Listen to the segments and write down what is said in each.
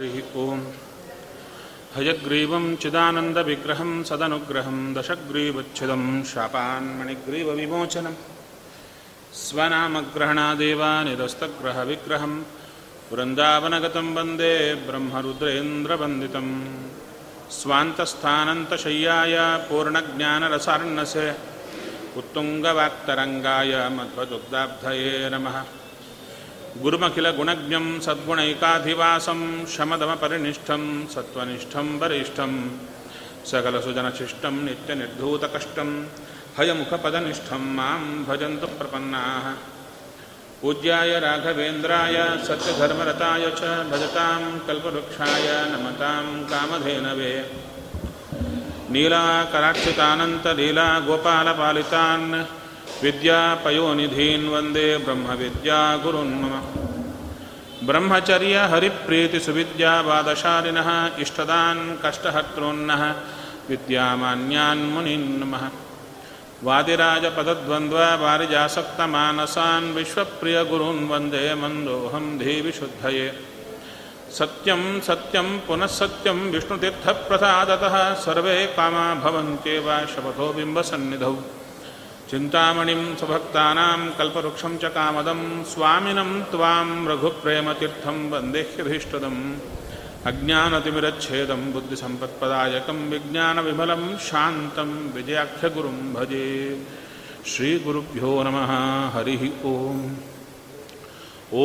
हरिः ओम्। हयग्रीवं चिदानन्दविग्रहं सदनुग्रहं दशग्रीवच्छिदं शापान्मणिग्रीवविमोचनं स्वनामग्रहणादेव निदस्तग्रहविग्रहं वृन्दावनगतं वन्दे ब्रह्मरुद्रेन्द्रवन्दितं स्वान्तस्थानन्तशय्याय पूर्णज्ञानरसार्णसे उत्तुङ्गवाक्तरङ्गाय मध्वदुग्धाब्धये नमः। गुरुमखिलगुणज्ञं सद्गुणैकाधिवासं शमदमपरिनिष्ठं सत्त्वनिष्ठं वरिष्ठं सकलसुजनशिष्टं नित्यनिर्धूतकष्टं हयमुखपदनिष्ठं मां भजन्तु प्रपन्नाः। पूज्याय राघवेन्द्राय सत्यधर्मरताय च भजतां कल्पवृक्षाय नमतां कामधेनवे। नीलाकराक्षितानन्तलीलागोपालपालितान् विद्यापयोनिधीन् वन्दे ब्रह्मविद्यागुरुन् मम। ब्रह्मचर्यहरिप्रीतिसुविद्यावादशालिनः इष्टदान् कष्टहर्तॄन्नः विद्यामान्यान् मुनीन् नमः। वादिराजपदद्वन्द्ववारिजासक्तमानसान् विश्वप्रियगुरून् वन्दे मन्दोऽहं धीविशुद्धये। सत्यं सत्यं पुनः सत्यं विष्णुतीर्थप्रसादतः सर्वे कामा भवन्त्येव शपथो बिम्बसन्निधौ। चिन्तामणिं स्वभक्तानां कल्पवृक्षं च कामदं स्वामिनं त्वां रघुप्रेमतीर्थं वन्देह्यभीष्टदम्। अज्ञानतिमिरच्छेदं बुद्धिसम्पत्पदायकं विज्ञानविमलं शान्तं विजयाख्यगुरुं भजे। श्रीगुरुभ्यो नमः। हरिः ओम्।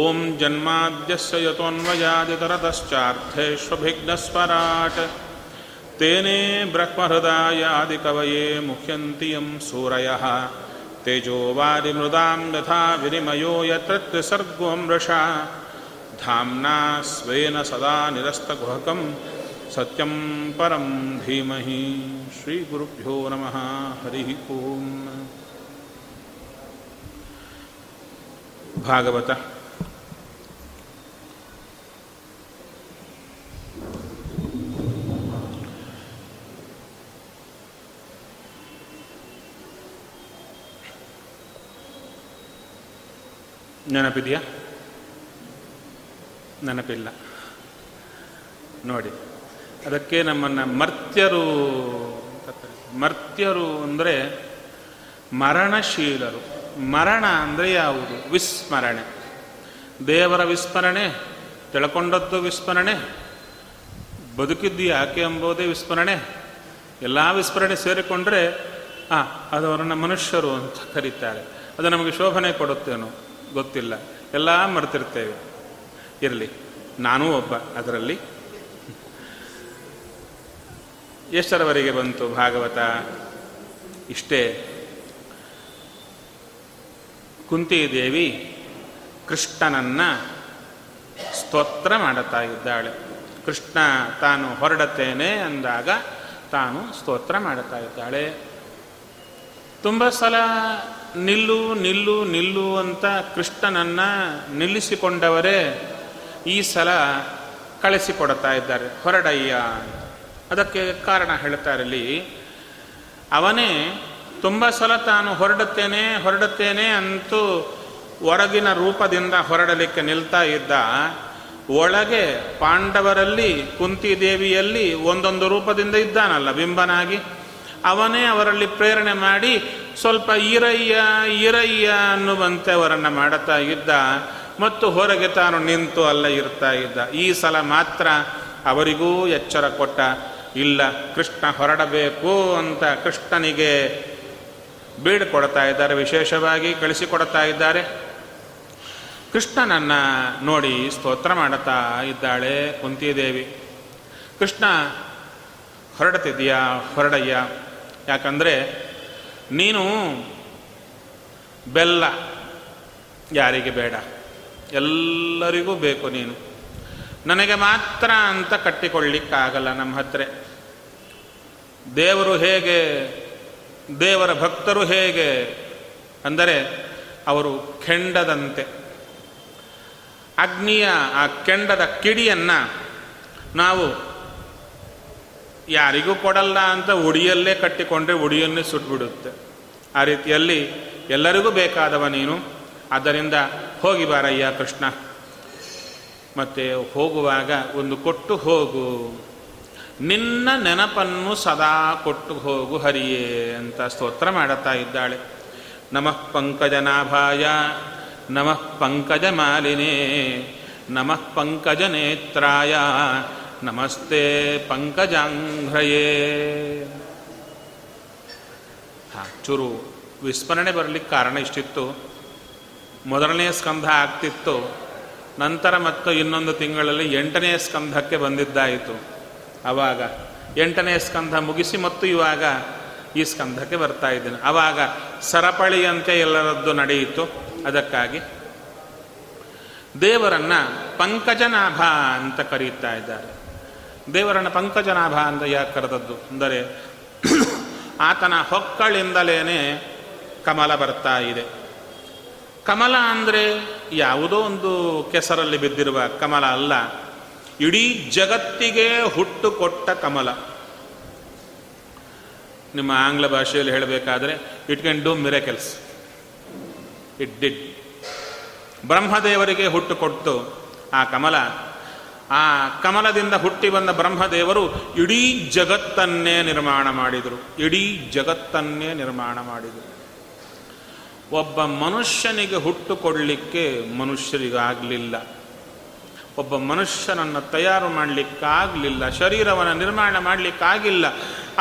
ॐ जन्माद्यस्य यतोऽन्वयादितरतश्चार्थेष्वभिघ्नस्वराट् तेने ब्रह्महृदायादिकवये मुह्यन्ति यं सूरयः। तेजो वारिमृदां यथा विनिमयो यत्र त्रिसर्गो मृषा धाम्ना स्वेन सदा निरस्तगुहकं सत्यं परं धीमहि। श्रीगुरुभ्यो नमः। हरिः ओम्। भागवत ನೆನಪಿದೆಯಾ? ನೆನಪಿಲ್ಲ ನೋಡಿ. ಅದಕ್ಕೆ ನಮ್ಮನ್ನು ಮರ್ತ್ಯರು, ಮರ್ತ್ಯರು ಅಂದರೆ ಮರಣಶೀಲರು. ಮರಣ ಅಂದರೆ ಯಾವುದು? ವಿಸ್ಮರಣೆ. ದೇವರ ವಿಸ್ಮರಣೆ, ತಿಳ್ಕೊಂಡದ್ದು ವಿಸ್ಮರಣೆ, ಬದುಕಿದ್ದು ಯಾಕೆ ಎಂಬುದೇ ವಿಸ್ಮರಣೆ, ಎಲ್ಲ ವಿಸ್ಮರಣೆ ಸೇರಿಕೊಂಡ್ರೆ ಅದು ಅವರನ್ನು ಮನುಷ್ಯರು ಅಂತ ಕರೀತಾರೆ. ಅದು ನಮಗೆ ಶೋಭನೆ ಕೊಡುತ್ತೇನೋ ಗೊತ್ತಿಲ್ಲ, ಎಲ್ಲ ಮರೆತಿರ್ತೇವೆ. ಇರಲಿ, ನಾನೂ ಒಬ್ಬ ಅದರಲ್ಲಿ. ಎಷ್ಟರವರೆಗೆ ಬಂತು ಭಾಗವತ? ಇಷ್ಟೇ. ಕುಂತಿದೇವಿ ಕೃಷ್ಣನನ್ನು ಸ್ತೋತ್ರ ಮಾಡುತ್ತಾ ಇದ್ದಾಳೆ. ಕೃಷ್ಣ ತಾನು ಹೊರಡುತ್ತೇನೆ ಅಂದಾಗ ತಾನು ಸ್ತೋತ್ರ ಮಾಡುತ್ತಾ ಇದ್ದಾಳೆ. ತುಂಬ ಸಲ ನಿಲ್ಲು ನಿಲ್ಲು ನಿಲ್ಲು ಅಂತ ಕೃಷ್ಣನನ್ನು ನಿಲ್ಲಿಸಿಕೊಂಡವರೇ ಈ ಸಲ ಕಳಿಸಿಕೊಡುತ್ತಾ ಇದ್ದಾರೆ, ಹೊರಡಯ್ಯ. ಅದಕ್ಕೆ ಕಾರಣ ಹೇಳ್ತಾರೆ ಇಲ್ಲಿ. ಅವನೇ ತುಂಬ ಸಲ ತಾನು ಹೊರಡುತ್ತೇನೆ ಹೊರಡುತ್ತೇನೆ ಅಂತೂ ಹೊರಗಿನ ರೂಪದಿಂದ ಹೊರಡಲಿಕ್ಕೆ ನಿಲ್ತಾ ಇದ್ದ. ಒಳಗೆ ಪಾಂಡವರಲ್ಲಿ ಕುಂತಿದೇವಿಯಲ್ಲಿ ಒಂದೊಂದು ರೂಪದಿಂದ ಇದ್ದಾನಲ್ಲ ಬಿಂಬನಾಗಿ, ಅವನೇ ಅವರಲ್ಲಿ ಪ್ರೇರಣೆ ಮಾಡಿ ಸ್ವಲ್ಪ ಈರಯ್ಯ ಈರಯ್ಯ ಅನ್ನುವಂತೆ ಅವರನ್ನು ಮಾಡುತ್ತಾ ಇದ್ದ. ಮತ್ತು ಹೊರಗೆ ತಾನು ನಿಂತು ಅಲ್ಲ ಇರ್ತಾ ಇದ್ದ. ಈ ಸಲ ಮಾತ್ರ ಅವರಿಗೂ ಎಚ್ಚರ ಕೊಟ್ಟ, ಇಲ್ಲ ಕೃಷ್ಣ ಹೊರಡಬೇಕು ಅಂತ ಕೃಷ್ಣನಿಗೆ ಬೀಳ್ಕೊಡ್ತಾ ಇದ್ದಾರೆ, ವಿಶೇಷವಾಗಿ ಕಳಿಸಿಕೊಡ್ತಾ ಇದ್ದಾರೆ. ಕೃಷ್ಣನನ್ನು ನೋಡಿ ಸ್ತೋತ್ರ ಮಾಡುತ್ತಾ ಇದ್ದಾಳೆ ಕುಂತಿದೇವಿ. ಕೃಷ್ಣ ಹೊರಡ್ತಿದ್ದೀಯಾ ಹೊರಡಯ್ಯ, ಯಾಕಂದರೆ ನೀನು ಬೆಲ್ಲ, ಯಾರಿಗೆ ಬೇಡ, ಎಲ್ಲರಿಗೂ ಬೇಕು ನೀನು, ನನಗೆ ಮಾತ್ರ ಅಂತ ಕಟ್ಟಿಕೊಳ್ಳಿಕ್ಕಾಗಲ್ಲ. ನಮ್ಮ ಹತ್ರ ದೇವರು ಹೇಗೆ, ದೇವರ ಭಕ್ತರು ಹೇಗೆ ಅಂದರೆ ಅವರು ಕೆಂಡದಂತೆ, ಅಗ್ನಿಯ ಆ ಕೆಂಡದ ಕಿಡಿಯನ್ನು ನಾವು ಯಾರಿಗೂ ಕೊಡಲ್ಲ ಅಂತ ಉಡಿಯಲ್ಲೇ ಕಟ್ಟಿಕೊಂಡ್ರೆ ಉಡಿಯನ್ನೇ ಸುಟ್ಬಿಡುತ್ತೆ. ಆ ರೀತಿಯಲ್ಲಿ ಎಲ್ಲರಿಗೂ ಬೇಕಾದವ ನೀನು, ಆದ್ದರಿಂದ ಹೋಗಿ ಬಾರಯ್ಯ ಕೃಷ್ಣ, ಮತ್ತು ಹೋಗುವಾಗ ಒಂದು ಕೊಟ್ಟು ಹೋಗು, ನಿನ್ನ ನೆನಪನ್ನು ಸದಾ ಕೊಟ್ಟು ಹೋಗು ಹರಿಯೇ ಅಂತ ಸ್ತೋತ್ರ ಮಾಡುತ್ತಾ ಇದ್ದಾಳೆ. ನಮಃ ಪಂಕಜನಾಭಾಯ, ನಮಃ ಪಂಕಜ ಮಾಲಿನೇ, ನಮಃ ಪಂಕಜ ನೇತ್ರಾಯ, ನಮಸ್ತೆ ಪಂಕಜಾಂಘ್ರಯೇ. ಚೂರು ವಿಸ್ಮರಣೆ ಬರಲಿಕ್ಕೆ ಕಾರಣ ಇಷ್ಟಿತ್ತು. ಮೊದಲನೇ ಸ್ಕಂಧ ಆಗ್ತಿತ್ತು, ನಂತರ ಮತ್ತು ಇನ್ನೊಂದು ತಿಂಗಳಲ್ಲಿ 8ನೇ ಸ್ಕಂಧಕ್ಕೆ ಬಂದಿದ್ದಾಯಿತು. ಆವಾಗ 8ನೇ ಸ್ಕಂಧ ಮುಗಿಸಿ ಮತ್ತು ಇವಾಗ ಈ ಸ್ಕಂಧಕ್ಕೆ ಬರ್ತಾ ಇದ್ದೇನೆ. ಆವಾಗ ಸರಪಳಿಯಂತೆ ಎಲ್ಲರದ್ದು ನಡೆಯಿತು. ಅದಕ್ಕಾಗಿ ದೇವರನ್ನು ಪಂಕಜನಾಭ ಅಂತ ಕರೆಯುತ್ತಾ ಇದ್ದಾರೆ. ದೇವರನ್ನು ಪಂಕಜನಾಭ ಅಂತ ಯಾಕೆ ಕರೆದದ್ದು ಅಂದರೆ, ಆತನ ಹೊಕ್ಕಳಿಂದಲೇ ಕಮಲ ಬರ್ತಾ ಇದೆ. ಕಮಲ ಅಂದರೆ ಯಾವುದೋ ಒಂದು ಕೆಸರಲ್ಲಿ ಬಿದ್ದಿರುವ ಕಮಲ ಅಲ್ಲ, ಇಡೀ ಜಗತ್ತಿಗೆ ಹುಟ್ಟು ಕೊಟ್ಟ ಕಮಲ. ನಿಮ್ಮ ಆಂಗ್ಲ ಭಾಷೆಯಲ್ಲಿ ಹೇಳಬೇಕಾದರೆ, it can do miracles, it did. ಬ್ರಹ್ಮದೇವರಿಗೆ ಹುಟ್ಟು ಕೊಟ್ಟು ಆ ಕಮಲ, ಆ ಕಮಲದಿಂದ ಹುಟ್ಟಿ ಬಂದ ಬ್ರಹ್ಮದೇವರು ಇಡೀ ಜಗತ್ತನ್ನೇ ನಿರ್ಮಾಣ ಮಾಡಿದರು. ಇಡೀ ಜಗತ್ತನ್ನೇ ನಿರ್ಮಾಣ ಮಾಡಿದರು. ಒಬ್ಬ ಮನುಷ್ಯನಿಗೆ ಹುಟ್ಟುಕೊಡಲಿಕ್ಕೆ ಮನುಷ್ಯರಿಗಾಗಲಿಲ್ಲ, ಒಬ್ಬ ಮನುಷ್ಯನನ್ನು ತಯಾರು ಮಾಡಲಿಕ್ಕಾಗಲಿಲ್ಲ, ಶರೀರವನ್ನು ನಿರ್ಮಾಣ ಮಾಡಲಿಕ್ಕಾಗಿಲ್ಲ,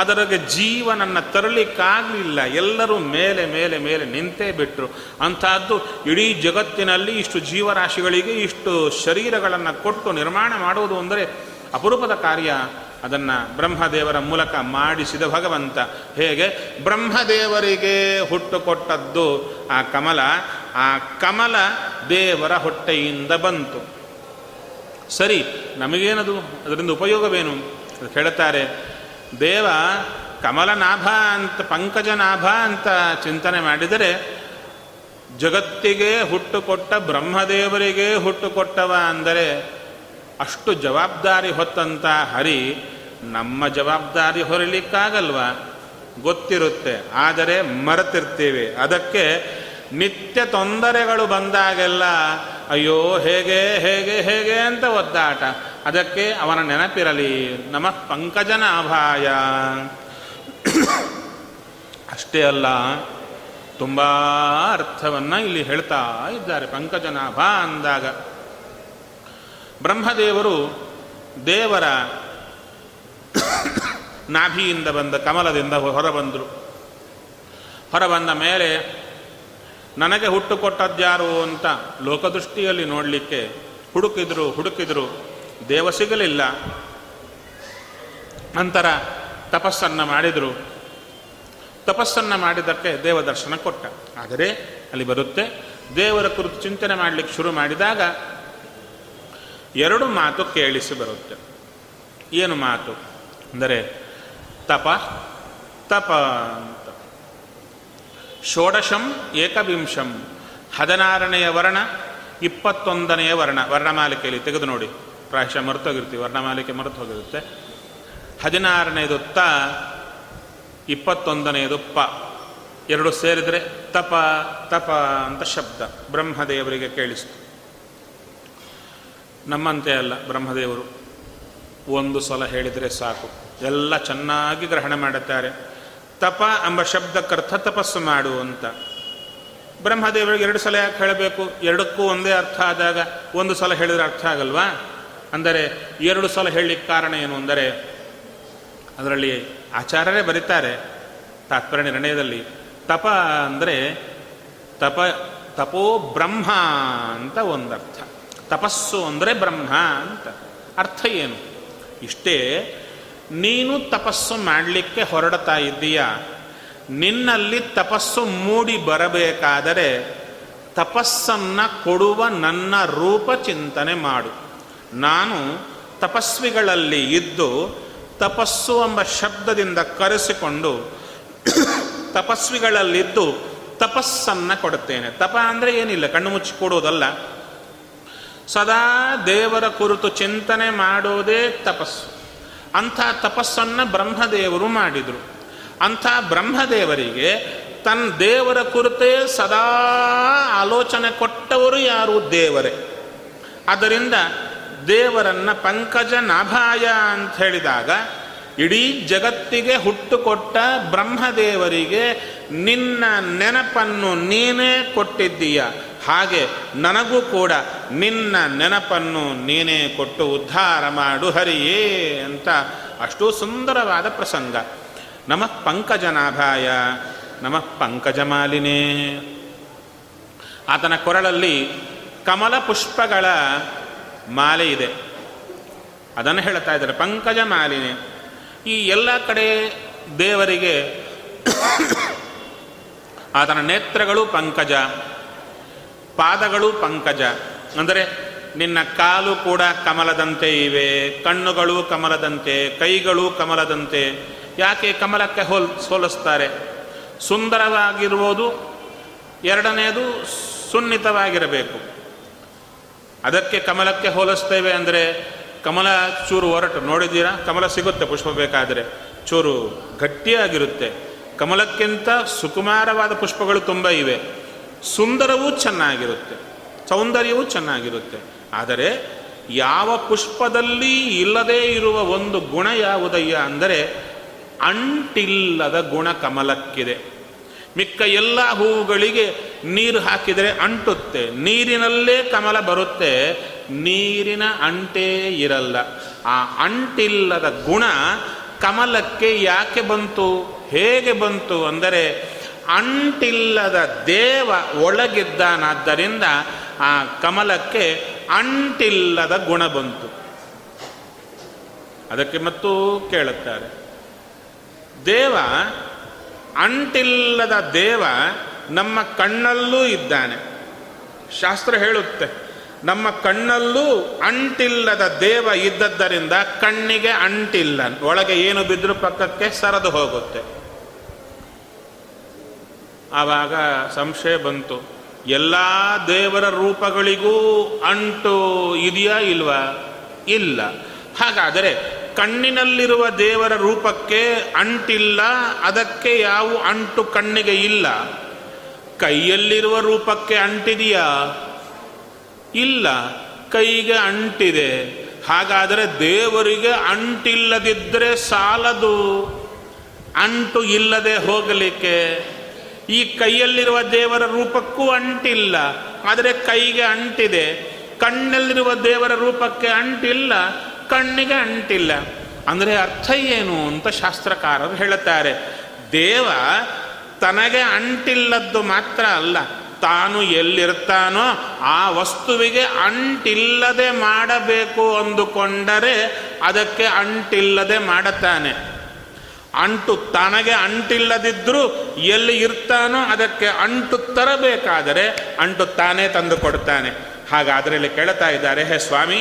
ಅದರೊಳಗೆ ಜೀವನನ್ನು ತರಲಿಕ್ಕಾಗಲಿಲ್ಲ. ಎಲ್ಲರೂ ಮೇಲೆ ಮೇಲೆ ಮೇಲೆ ನಿಂತೇ ಬಿಟ್ಟರು. ಅಂತಹದ್ದು ಇಡೀ ಜಗತ್ತಿನಲ್ಲಿ ಇಷ್ಟು ಜೀವರಾಶಿಗಳಿಗೆ ಇಷ್ಟು ಶರೀರಗಳನ್ನು ಕೊಟ್ಟು ನಿರ್ಮಾಣ ಮಾಡುವುದು ಅಂದರೆ ಅಪರೂಪದ ಕಾರ್ಯ. ಅದನ್ನು ಬ್ರಹ್ಮದೇವರ ಮೂಲಕ ಮಾಡಿಸಿದ ಭಗವಂತ. ಹೇಗೆ ಬ್ರಹ್ಮದೇವರಿಗೆ ಹುಟ್ಟುಕೊಟ್ಟದ್ದು ಆ ಕಮಲ, ಆ ಕಮಲ ದೇವರ ಹೊಟ್ಟೆಯಿಂದ ಬಂತು. ಸರಿ, ನಮಗೇನದು, ಅದರಿಂದ ಉಪಯೋಗವೇನು ಹೇಳ್ತಾರೆ. ದೇವ ಕಮಲನಾಭ ಅಂತ, ಪಂಕಜನಾಭ ಅಂತ ಚಿಂತನೆ ಮಾಡಿದರೆ, ಜಗತ್ತಿಗೆ ಹುಟ್ಟುಕೊಟ್ಟ ಬ್ರಹ್ಮದೇವರಿಗೆ ಹುಟ್ಟುಕೊಟ್ಟವ ಅಂದರೆ ಅಷ್ಟು ಜವಾಬ್ದಾರಿ ಹೊತ್ತಂಥ ಹರಿ ನಮ್ಮ ಜವಾಬ್ದಾರಿ ಹೊರಲಿಕ್ಕಾಗಲ್ವ? ಗೊತ್ತಿರುತ್ತೆ, ಆದರೆ ಮರೆತಿರ್ತೀವಿ. ಅದಕ್ಕೆ ನಿತ್ಯ ತೊಂದರೆಗಳು ಬಂದಾಗೆಲ್ಲ ಅಯ್ಯೋ ಹೇಗೆ ಹೇಗೆ ಹೇಗೆ ಅಂತ ಒದ್ದಾಟ. ಅದಕ್ಕೆ ಅವನ ನೆನಪಿರಲಿ, ನಮಃ ಪಂಕಜನಾಭಾಯ. ಅಷ್ಟೇ ಅಲ್ಲ, ತುಂಬ ಅರ್ಥವನ್ನು ಇಲ್ಲಿ ಹೇಳ್ತಾ ಇದ್ದಾರೆ. ಪಂಕಜನಾಭ ಅಂದಾಗ ಬ್ರಹ್ಮದೇವರು ದೇವರ ನಾಭಿಯಿಂದ ಬಂದ ಕಮಲದಿಂದ ಹೊರಬಂದರು. ಹೊರಬಂದ ಮೇಲೆ ನನಗೆ ಹುಟ್ಟುಕೊಟ್ಟದ್ಯಾರು ಅಂತ ಲೋಕದೃಷ್ಟಿಯಲ್ಲಿ ನೋಡಲಿಕ್ಕೆ ಹುಡುಕಿದ್ರು, ದೇವ ಸಿಗಲಿಲ್ಲ. ನಂತರ ತಪಸ್ಸನ್ನು ಮಾಡಿದ್ದಕ್ಕೆ ದೇವ ದರ್ಶನ ಕೊಟ್ಟ. ಆದರೆ ಅಲ್ಲಿ ಬರುತ್ತೆ, ದೇವರ ಕುರಿತು ಚಿಂತನೆ ಮಾಡಲಿಕ್ಕೆ ಶುರು ಮಾಡಿದಾಗ 2 ಮಾತು ಕೇಳಿಸಿ ಬರುತ್ತೆ. ಏನು ಮಾತು ಅಂದರೆ, ತಪ ತಪ ಅಂತ. 16ನೇ ಏಕವಿಂಶಂ, 16ನೇ ವರ್ಣ, 21ನೇ ವರ್ಣ. ವರ್ಣಮಾಲಿಕೆಯಲ್ಲಿ ತೆಗೆದು ನೋಡಿ, ಪ್ರಾಯಶಃ ಮರೆತೋಗಿರ್ತೀವಿ, ವರ್ಣಮಾಲಿಕೆ ಮರೆತು ಹೋಗಿರುತ್ತೆ. 16ನೇದು ತ, 21ನೇದು ಪ, 2 ಸೇರಿದರೆ ತಪ ತಪ ಅಂತ ಶಬ್ದ ಬ್ರಹ್ಮದೇವರಿಗೆ ಕೇಳಿಸ್ತು. ನಮ್ಮಂತೆ ಅಲ್ಲ ಬ್ರಹ್ಮದೇವರು, 1 ಸಲ ಹೇಳಿದರೆ ಸಾಕು, ಎಲ್ಲ ಚೆನ್ನಾಗಿ ಗ್ರಹಣ ಮಾಡುತ್ತಾರೆ. ತಪ ಎಂಬ ಶಬ್ದಕ್ಕರ್ಥ ತಪಸ್ಸು ಮಾಡು ಅಂತ. ಬ್ರಹ್ಮದೇವರಿಗೆ 2 ಸಲ ಯಾಕೆ ಹೇಳಬೇಕು? 2ಕ್ಕೂ ಒಂದೇ ಅರ್ಥ ಆದಾಗ 1 ಸಲ ಹೇಳಿದರೆ ಅರ್ಥ ಆಗಲ್ವಾ? ಅಂದರೆ 2 ಸಲ ಹೇಳಲಿಕ್ಕೆ ಕಾರಣ ಏನು ಅಂದರೆ, ಅದರಲ್ಲಿ ಆಚಾರ್ಯರೇ ಬರೀತಾರೆ ತಾತ್ಪರ್ಯ ನಿರ್ಣಯದಲ್ಲಿ, ತಪ ಅಂದರೆ ತಪೋ ಬ್ರಹ್ಮ ಅಂತ ಒಂದರ್ಥ, ತಪಸ್ಸು ಅಂದರೆ ಬ್ರಹ್ಮ ಅಂತ ಅರ್ಥ. ಏನು ಇಷ್ಟೇ, ನೀನು ತಪಸ್ಸು ಮಾಡಲಿಕ್ಕೆ ಹೊರಡ್ತಾ ಇದ್ದೀಯ, ನಿನ್ನಲ್ಲಿ ತಪಸ್ಸು ಮೂಡಿ ಬರಬೇಕಾದರೆ ತಪಸ್ಸನ್ನು ಕೊಡುವ ನನ್ನ ರೂಪ ಚಿಂತನೆ ಮಾಡು. ನಾನು ತಪಸ್ವಿಗಳಲ್ಲಿ ಇದ್ದು ತಪಸ್ಸು ಎಂಬ ಶಬ್ದದಿಂದ ಕರೆಸಿಕೊಂಡು ತಪಸ್ವಿಗಳಲ್ಲಿದ್ದು ತಪಸ್ಸನ್ನು ಕೊಡುತ್ತೇನೆ. ತಪ ಅಂದರೆ ಏನಿಲ್ಲ, ಕಣ್ಣು ಮುಚ್ಚಿ ಕೊಡೋದಲ್ಲ, ಸದಾ ದೇವರ ಕುರಿತು ಚಿಂತನೆ ಮಾಡೋದೇ ತಪಸ್ಸು. ಅಂಥ ತಪಸ್ಸನ್ನು ಬ್ರಹ್ಮದೇವರು ಮಾಡಿದರು. ಅಂಥ ಬ್ರಹ್ಮದೇವರಿಗೆ ದೇವರ ಕುರಿತೇ ಸದಾ ಆಲೋಚನೆ ಕೊಟ್ಟವರು ಯಾರು? ದೇವರೇ. ಆದ್ದರಿಂದ ದೇವರನ್ನು ಪಂಕಜ ನಾಭಾಯ ಅಂತ ಹೇಳಿದಾಗ ಇಡೀ ಜಗತ್ತಿಗೆ ಹುಟ್ಟುಕೊಟ್ಟ ಬ್ರಹ್ಮದೇವರಿಗೆ ನಿನ್ನ ನೆನಪನ್ನು ನೀನೇ ಕೊಟ್ಟಿದ್ದೀಯ, ಹಾಗೆ ನನಗೂ ಕೂಡ ನಿನ್ನ ನೆನಪನ್ನು ನೀನೇ ಕೊಟ್ಟು ಉದ್ಧಾರ ಮಾಡು ಹರಿಯೇ ಅಂತ ಅಷ್ಟು ಸುಂದರವಾದ ಪ್ರಸಂಗ. ನಮಃ ಪಂಕಜನಾಭಾಯ, ನಮಃ ಪಂಕಜಮಾಲಿನೇ. ಆತನ ಕೊರಳಲ್ಲಿ ಕಮಲ ಪುಷ್ಪಗಳ ಮಾಲೆ ಇದೆ, ಅದನ್ನು ಹೇಳ್ತಾ ಇದ್ದಾರೆ ಪಂಕಜ ಮಾಲಿನೇ. ಈ ಎಲ್ಲ ಕಡೆ ದೇವರಿಗೆ ಆತನ ನೇತ್ರಗಳು ಪಂಕಜ, ಪಾದಗಳು ಪಂಕಜ, ಅಂದರೆ ನಿನ್ನ ಕಾಲು ಕೂಡ ಕಮಲದಂತೆ ಇವೆ, ಕಣ್ಣುಗಳು ಕಮಲದಂತೆ, ಕೈಗಳು ಕಮಲದಂತೆ. ಯಾಕೆ ಕಮಲಕ್ಕೆ ಹೋಲಿಸ್ತಾರೆ? ಸುಂದರವಾಗಿರುವುದು, ಎರಡನೆಯದು ಸುನ್ನಿತವಾಗಿರಬೇಕು. ಅದಕ್ಕೆ ಕಮಲಕ್ಕೆ ಹೋಲಿಸ್ತೇವೆ. ಅಂದರೆ ಕಮಲ ಚೂರು ಹೊರಟು ನೋಡಿದ್ದೀರಾ? ಕಮಲ ಸಿಗುತ್ತೆ ಪುಷ್ಪ, ಬೇಕಾದರೆ ಚೂರು ಗಟ್ಟಿಯಾಗಿರುತ್ತೆ. ಕಮಲಕ್ಕಿಂತ ಸುಕುಮಾರವಾದ ಪುಷ್ಪಗಳು ತುಂಬ ಇವೆ. ಸುಂದರವೂ ಚೆನ್ನಾಗಿರುತ್ತೆ, ಸೌಂದರ್ಯವೂ ಚೆನ್ನಾಗಿರುತ್ತೆ. ಆದರೆ ಯಾವ ಪುಷ್ಪದಲ್ಲಿ ಇಲ್ಲದೇ ಇರುವ ಒಂದು ಗುಣ ಯಾವುದಯ್ಯ ಅಂದರೆ ಅಂಟಿಲ್ಲದ ಗುಣ ಕಮಲಕ್ಕಿದೆ. ಮಿಕ್ಕ ಎಲ್ಲ ಹೂವುಗಳಿಗೆ ನೀರು ಹಾಕಿದರೆ ಅಂಟುತ್ತೆ, ನೀರಿನಲ್ಲೇ ಕಮಲ ಬರುತ್ತೆ, ನೀರಿನ ಅಂಟೇ ಇರಲ್ಲ. ಆ ಅಂಟಿಲ್ಲದ ಗುಣ ಕಮಲಕ್ಕೆ ಯಾಕೆ ಬಂತು, ಹೇಗೆ ಬಂತು ಅಂದರೆ ಅಂಟಿಲ್ಲದ ದೇವ ಒಳಗಿದ್ದಾನಾದ್ದರಿಂದ ಆ ಕಮಲಕ್ಕೆ ಅಂಟಿಲ್ಲದ ಗುಣ ಬಂತು. ಅದಕ್ಕೆ ಮತ್ತು ಕೇಳುತ್ತಾರೆ, ದೇವ ಅಂಟಿಲ್ಲದ ದೇವ ನಮ್ಮ ಕಣ್ಣಲ್ಲೂ ಇದ್ದಾನೆ. ಶಾಸ್ತ್ರ ಹೇಳುತ್ತೆ ನಮ್ಮ ಕಣ್ಣಲ್ಲೂ ಅಂಟಿಲ್ಲದ ದೇವ ಇದ್ದದ್ದರಿಂದ ಕಣ್ಣಿಗೆ ಅಂಟಿಲ್ಲ, ಒಳಗೆ ಏನು ಬಿದ್ದರೂ ಪಕ್ಕಕ್ಕೆ ಸರದು ಹೋಗುತ್ತೆ. ಆವಾಗ ಸಂಶಯ ಬಂತು, ಎಲ್ಲ ದೇವರ ರೂಪಗಳಿಗೂ ಅಂಟು ಇದೆಯಾ ಇಲ್ವಾ? ಇಲ್ಲ. ಹಾಗಾದರೆ ಕಣ್ಣಿನಲ್ಲಿರುವ ದೇವರ ರೂಪಕ್ಕೆ ಅಂಟಿಲ್ಲ, ಅದಕ್ಕೆ ಯಾವ ಅಂಟು ಕಣ್ಣಿಗೆ ಇಲ್ಲ. ಕೈಯಲ್ಲಿರುವ ರೂಪಕ್ಕೆ ಅಂಟಿದೆಯಾ? ಇಲ್ಲ, ಕೈಗೆ ಅಂಟಿದೆ. ಹಾಗಾದರೆ ದೇವರಿಗೆ ಅಂಟಿಲ್ಲದಿದ್ದರೆ ಸಾಲದು, ಅಂಟು ಇಲ್ಲದೆ ಹೋಗಲಿಕ್ಕೆ. ಈ ಕೈಯಲ್ಲಿರುವ ದೇವರ ರೂಪಕ್ಕೂ ಅಂಟಿಲ್ಲ, ಆದರೆ ಕೈಗೆ ಅಂಟಿದೆ. ಕಣ್ಣಲ್ಲಿರುವ ದೇವರ ರೂಪಕ್ಕೆ ಅಂಟಿಲ್ಲ, ಕಣ್ಣಿಗೆ ಅಂಟಿಲ್ಲ. ಅಂದರೆ ಅರ್ಥ ಏನು ಅಂತ ಶಾಸ್ತ್ರಕಾರರು ಹೇಳುತ್ತಾರೆ. ದೇವ ತನಗೆ ಅಂಟಿಲ್ಲದ್ದು ಮಾತ್ರ ಅಲ್ಲ, ತಾನು ಎಲ್ಲಿರ್ತಾನೋ ಆ ವಸ್ತುವಿಗೆ ಅಂಟಿಲ್ಲದೆ ಮಾಡಬೇಕು ಅಂದುಕೊಂಡರೆ ಅದಕ್ಕೆ ಅಂಟಿಲ್ಲದೆ ಮಾಡುತ್ತಾನೆ. ಅಂಟು ತನಗೆ ಅಂಟಿಲ್ಲದಿದ್ದರೂ ಎಲ್ಲಿ ಇರ್ತಾನೋ ಅದಕ್ಕೆ ಅಂಟು ತರಬೇಕಾದರೆ ಅಂಟು ತಾನೇ ತಂದು ಕೊಡ್ತಾನೆ. ಹಾಗಾದರೆ ಇಲ್ಲಿ ಕೇಳ್ತಾ ಇದ್ದಾರೆ, ಹೇ ಸ್ವಾಮಿ,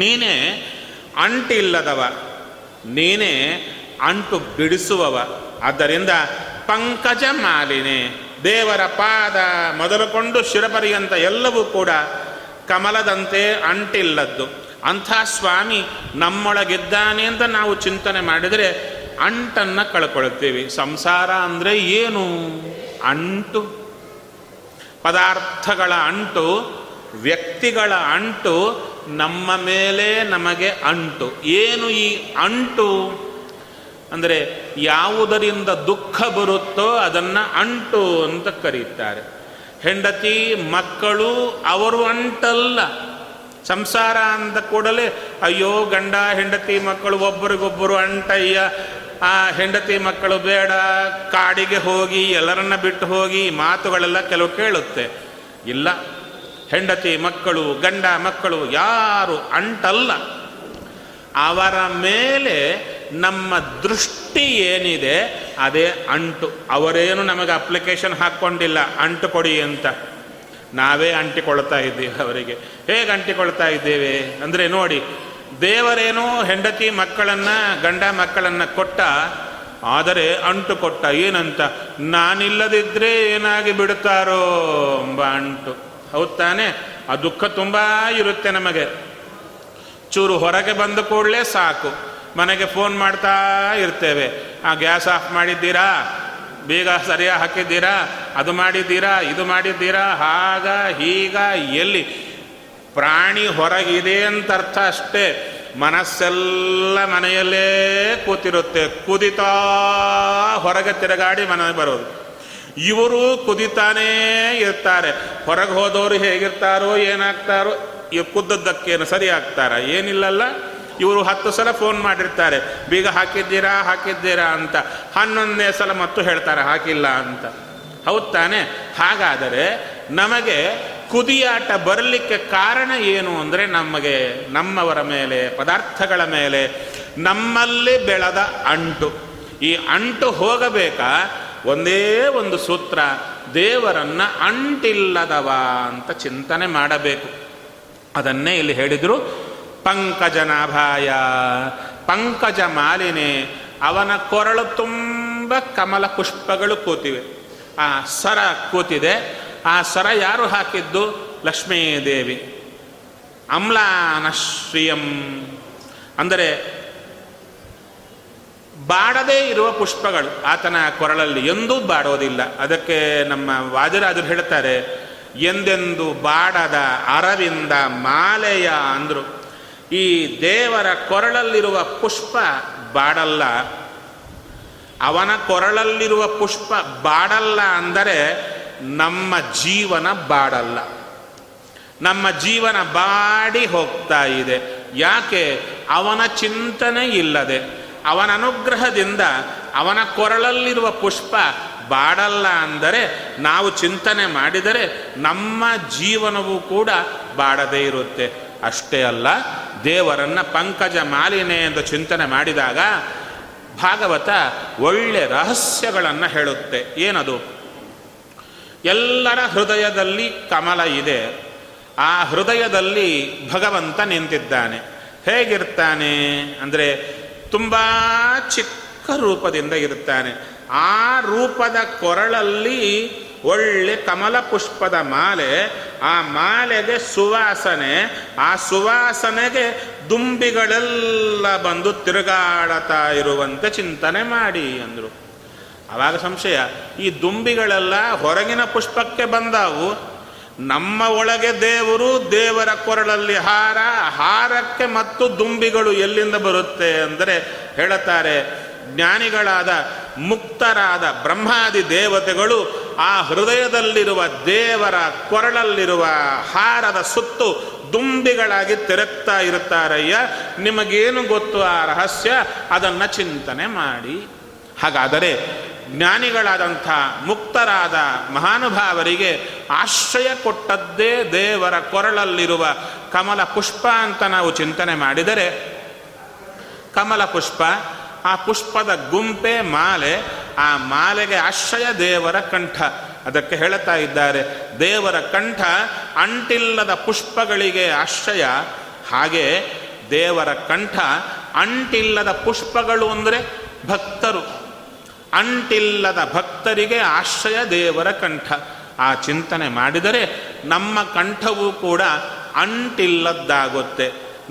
ನೀನೇ ಅಂಟಿಲ್ಲದವ, ನೀನೇ ಅಂಟು ಬಿಡಿಸುವವ, ಆದ್ದರಿಂದ ಪಂಕಜ ಮಾಲಿನೇ. ದೇವರ ಪಾದ ಮೊದಲುಕೊಂಡು ಶಿರಪರ್ಯಂತ ಎಲ್ಲವೂ ಕೂಡ ಕಮಲದಂತೆ ಅಂಟಿಲ್ಲದ್ದು. ಅಂಥ ಸ್ವಾಮಿ ನಮ್ಮೊಳಗಿದ್ದಾನೆ ಅಂತ ನಾವು ಚಿಂತನೆ ಮಾಡಿದರೆ ಅಂಟನ್ನು ಕಳ್ಕೊಳ್ತೀವಿ. ಸಂಸಾರ ಅಂದರೆ ಏನು? ಅಂಟು, ಪದಾರ್ಥಗಳ ಅಂಟು, ವ್ಯಕ್ತಿಗಳ ಅಂಟು, ನಮ್ಮ ಮೇಲೆ ನಮಗೆ ಅಂಟು. ಏನು ಈ ಅಂಟು ಅಂದರೆ ಯಾವುದರಿಂದ ದುಃಖ ಬರುತ್ತೋ ಅದನ್ನು ಅಂಟು ಅಂತ ಕರೀತಾರೆ. ಹೆಂಡತಿ ಮಕ್ಕಳು ಅವರು ಅಂಟಲ್ಲ. ಸಂಸಾರ ಅಂದ ಕೂಡಲೇ ಅಯ್ಯೋ ಗಂಡ ಹೆಂಡತಿ ಮಕ್ಕಳು ಒಬ್ಬರಿಗೊಬ್ಬರು ಅಂಟಯ್ಯ, ಆ ಹೆಂಡತಿ ಮಕ್ಕಳು ಬೇಡ, ಕಾಡಿಗೆ ಹೋಗಿ ಎಲ್ಲರನ್ನ ಬಿಟ್ಟು ಹೋಗಿ, ಮಾತುಗಳೆಲ್ಲ ಕೆಲವು ಕೇಳುತ್ತೆ. ಇಲ್ಲ, ಹೆಂಡತಿ ಮಕ್ಕಳು ಗಂಡ ಮಕ್ಕಳು ಯಾರು ಅಂಟಲ್ಲ. ಅವರ ಮೇಲೆ ನಮ್ಮ ದೃಷ್ಟಿ ಏನಿದೆ ಅದೇ ಅಂಟು. ಅವರೇನು ನಮಗೆ ಅಪ್ಲಿಕೇಶನ್ ಹಾಕ್ಕೊಂಡಿಲ್ಲ ಅಂಟು ಕೊಡಿ ಅಂತ, ನಾವೇ ಅಂಟಿಕೊಳ್ತಾ ಇದ್ದೀವಿ ಅವರಿಗೆ. ಹೇಗೆ ಅಂಟಿಕೊಳ್ತಾ ಇದ್ದೇವೆ ಅಂದರೆ ನೋಡಿ, ದೇವರೇನು ಹೆಂಡತಿ ಮಕ್ಕಳನ್ನು ಗಂಡ ಮಕ್ಕಳನ್ನು ಕೊಟ್ಟ, ಆದರೆ ಅಂಟು ಕೊಟ್ಟ. ಏನಂತ? ನಾನಿಲ್ಲದಿದ್ದರೆ ಏನಾಗಿ ಬಿಡುತ್ತಾರೋ ಎಂಬ ಅಂಟು. ಹೌದು ತಾನೆ? ಆ ದುಃಖ ತುಂಬ ಇರುತ್ತೆ ನಮಗೆ. ಚೂರು ಹೊರಗೆ ಬಂದ ಕೂಡಲೇ ಸಾಕು ಮನೆಗೆ ಫೋನ್ ಮಾಡ್ತಾ ಇರ್ತೇವೆ. ಆ ಗ್ಯಾಸ್ ಆಫ್ ಮಾಡಿದ್ದೀರಾ, ಬೀಗ ಸರಿಯಾಗಿ ಹಾಕಿದ್ದೀರಾ, ಅದು ಮಾಡಿದ್ದೀರಾ, ಇದು ಮಾಡಿದ್ದೀರಾ, ಹಾಗ ಹೀಗ ಎಲ್ಲಿ ಪ್ರಾಣಿ ಹೊರಗಿದೆ ಅಂತ ಅರ್ಥ ಅಷ್ಟೇ. ಮನಸ್ಸೆಲ್ಲ ಮನೆಯಲ್ಲೇ ಕೂತಿರುತ್ತೆ, ಕುದಿತಾ ಹೊರಗೆ ತಿರುಗಾಡಿ ಮನೆ ಬರೋದು. ಇವರು ಕುದಿತಾನೇ ಇರ್ತಾರೆ. ಹೊರಗೆ ಹೋದವರು ಹೇಗಿರ್ತಾರೋ ಏನಾಗ್ತಾರೋ, ಇವ್ರು ಕುದ್ದದ್ದಕ್ಕೇನು ಸರಿ ಆಗ್ತಾರ? ಏನಿಲ್ಲಲ್ಲ. ಇವರು 10 ಸಲ ಫೋನ್ ಮಾಡಿರ್ತಾರೆ, ಬೀಗ ಹಾಕಿದ್ದೀರಾ ಹಾಕಿದ್ದೀರಾ ಅಂತ. 11ನೇ ಸಲ ಮತ್ತು ಹೇಳ್ತಾರೆ ಹಾಕಿಲ್ಲ ಅಂತ. ಹೌದು ತಾನೆ? ಹಾಗಾದರೆ ನಮಗೆ ಕುದಿಯಾಟ ಬರಲಿಕ್ಕೆ ಕಾರಣ ಏನು ಅಂದರೆ, ನಮಗೆ ನಮ್ಮವರ ಮೇಲೆ, ಪದಾರ್ಥಗಳ ಮೇಲೆ ನಮ್ಮಲ್ಲಿ ಬೆಳೆದ ಅಂಟು. ಈ ಅಂಟು ಹೋಗಬೇಕಾ? ಒಂದೇ ಒಂದು ಸೂತ್ರ, ದೇವರನ್ನು ಅಂಟಿಲ್ಲದವ ಅಂತ ಚಿಂತನೆ ಮಾಡಬೇಕು. ಅದನ್ನೇ ಇಲ್ಲಿ ಹೇಳಿದರು, ಪಂಕಜನಾಭಾಯ ಪಂಕಜ ಮಾಲಿನೇ. ಅವನ ಕೊರಳು ತುಂಬ ಕಮಲ ಪುಷ್ಪಗಳು ಕೂತಿವೆ. ಆ ಸರ ಕೂತಿದೆ. ಆ ಸರ ಯಾರು ಹಾಕಿದ್ದು? ಲಕ್ಷ್ಮೀದೇವಿ. ಅಮ್ಲಾನಶ್ರಿಯಂ ಅಂದರೆ ಬಾಡದೇ ಇರುವ ಪುಷ್ಪಗಳು ಆತನ ಕೊರಳಲ್ಲಿ. ಎಂದೂ ಬಾಡೋದಿಲ್ಲ. ಅದಕ್ಕೆ ನಮ್ಮ ವಾದಿರಾಜರು ಹೇಳ್ತಾರೆ, ಎಂದೆಂದು ಬಾಡದ ಅರವಿಂದ ಮಾಲೆಯ ಅಂದರು. ಈ ದೇವರ ಕೊರಳಲ್ಲಿರುವ ಪುಷ್ಪ ಬಾಡಲ್ಲ. ಅವನ ಕೊರಳಲ್ಲಿರುವ ಪುಷ್ಪ ಬಾಡಲ್ಲ ಅಂದರೆ ನಮ್ಮ ಜೀವನ ಬಾಡಲ್ಲ. ನಮ್ಮ ಜೀವನ ಬಾಡಿ ಹೋಗ್ತಾ ಇದೆ. ಯಾಕೆ? ಅವನ ಚಿಂತನೆ ಇಲ್ಲದೆ, ಅವನ ಅನುಗ್ರಹದಿಂದ ಅವನ ಕೊರಳಲ್ಲಿರುವ ಪುಷ್ಪ ಬಾಡಲ್ಲ ಅಂದರೆ, ನಾವು ಚಿಂತನೆ ಮಾಡಿದರೆ ನಮ್ಮ ಜೀವನವೂ ಕೂಡ ಬಾಡದೇ ಇರುತ್ತೆ. ಅಷ್ಟೇ ಅಲ್ಲ, ದೇವರನ್ನು ಪಂಕಜ ಮಾಲಿನೇ ಎಂದು ಚಿಂತನೆ ಮಾಡಿದಾಗ ಭಾಗವತ ಒಳ್ಳೆ ರಹಸ್ಯಗಳನ್ನು ಹೇಳುತ್ತೆ. ಏನದು? ಎಲ್ಲರ ಹೃದಯದಲ್ಲಿ ಕಮಲ ಇದೆ. ಆ ಹೃದಯದಲ್ಲಿ ಭಗವಂತ ನಿಂತಿದ್ದಾನೆ. ಹೇಗಿರ್ತಾನೆ ಅಂದರೆ ತುಂಬ ಚಿಕ್ಕ ರೂಪದಿಂದ ಇರ್ತಾನೆ. ಆ ರೂಪದ ಕೊರಳಲ್ಲಿ ಒಳ್ಳೆ ಕಮಲ ಪುಷ್ಪದ ಮಾಲೆ. ಆ ಮಾಲೆಗೆ ಸುವಾಸನೆ. ಆ ಸುವಾಸನೆಗೆ ದುಂಬಿಗಳೆಲ್ಲ ಬಂದು ತಿರುಗಾಡತಾ ಇರುವಂತೆ ಚಿಂತನೆ ಮಾಡಿ ಅಂದರು. ಆವಾಗ ಸಂಶಯ, ಈ ದುಂಬಿಗಳೆಲ್ಲ ಹೊರಗಿನ ಪುಷ್ಪಕ್ಕೆ ಬಂದವು, ನಮ್ಮ ಒಳಗೆ ದೇವರು, ದೇವರ ಕೊರಳಲ್ಲಿ ಹಾರ, ಹಾರಕ್ಕೆ ಮತ್ತು ದುಂಬಿಗಳು ಎಲ್ಲಿಂದ ಬರುತ್ತೆ ಅಂದರೆ, ಹೇಳುತ್ತಾರೆ ಜ್ಞಾನಿಗಳಾದ ಮುಕ್ತರಾದ ಬ್ರಹ್ಮಾದಿ ದೇವತೆಗಳು ಆ ಹೃದಯದಲ್ಲಿರುವ ದೇವರ ಕೊರಳಲ್ಲಿರುವ ಹಾರದ ಸುತ್ತು ದುಂಬಿಗಳಾಗಿ ತೆರಕ್ತಾ ಇರುತ್ತಾರಯ್ಯ. ನಿಮಗೇನು ಗೊತ್ತು ಆ ರಹಸ್ಯ? ಅದನ್ನು ಚಿಂತನೆ ಮಾಡಿ. ಹಾಗಾದರೆ ಜ್ಞಾನಿಗಳಾದಂಥ ಮುಕ್ತರಾದ ಮಹಾನುಭಾವರಿಗೆ ಆಶ್ರಯ ಕೊಟ್ಟದ್ದೇ ದೇವರ ಕೊರಳಲ್ಲಿರುವ ಕಮಲ ಪುಷ್ಪ ಅಂತ ನಾವು ಚಿಂತನೆ ಮಾಡಿದರೆ, ಕಮಲ ಪುಷ್ಪ, ಆ ಪುಷ್ಪದ ಗುಂಪೆ ಮಾಲೆ, ಆ ಮಾಲೆಗೆ ಆಶ್ರಯ ದೇವರ ಕಂಠ. ಅದಕ್ಕೆ ಹೇಳ್ತಾ ಇದ್ದಾರೆ, ದೇವರ ಕಂಠ ಅಂಟಿಲ್ಲದ ಪುಷ್ಪಗಳಿಗೆ ಆಶ್ರಯ. ಹಾಗೆ ದೇವರ ಕಂಠ ಅಂಟಿಲ್ಲದ ಪುಷ್ಪಗಳು ಅಂದರೆ ಭಕ್ತರು. ಅಂಟಿಲ್ಲದ ಭಕ್ತರಿಗೆ ಆಶ್ರಯ ದೇವರ ಕಂಠ. ಆ ಚಿಂತನೆ ಮಾಡಿದರೆ ನಮ್ಮ ಕಂಠವೂ ಕೂಡ ಅಂಟಿಲ್ಲದ್ದಾಗುತ್ತೆ.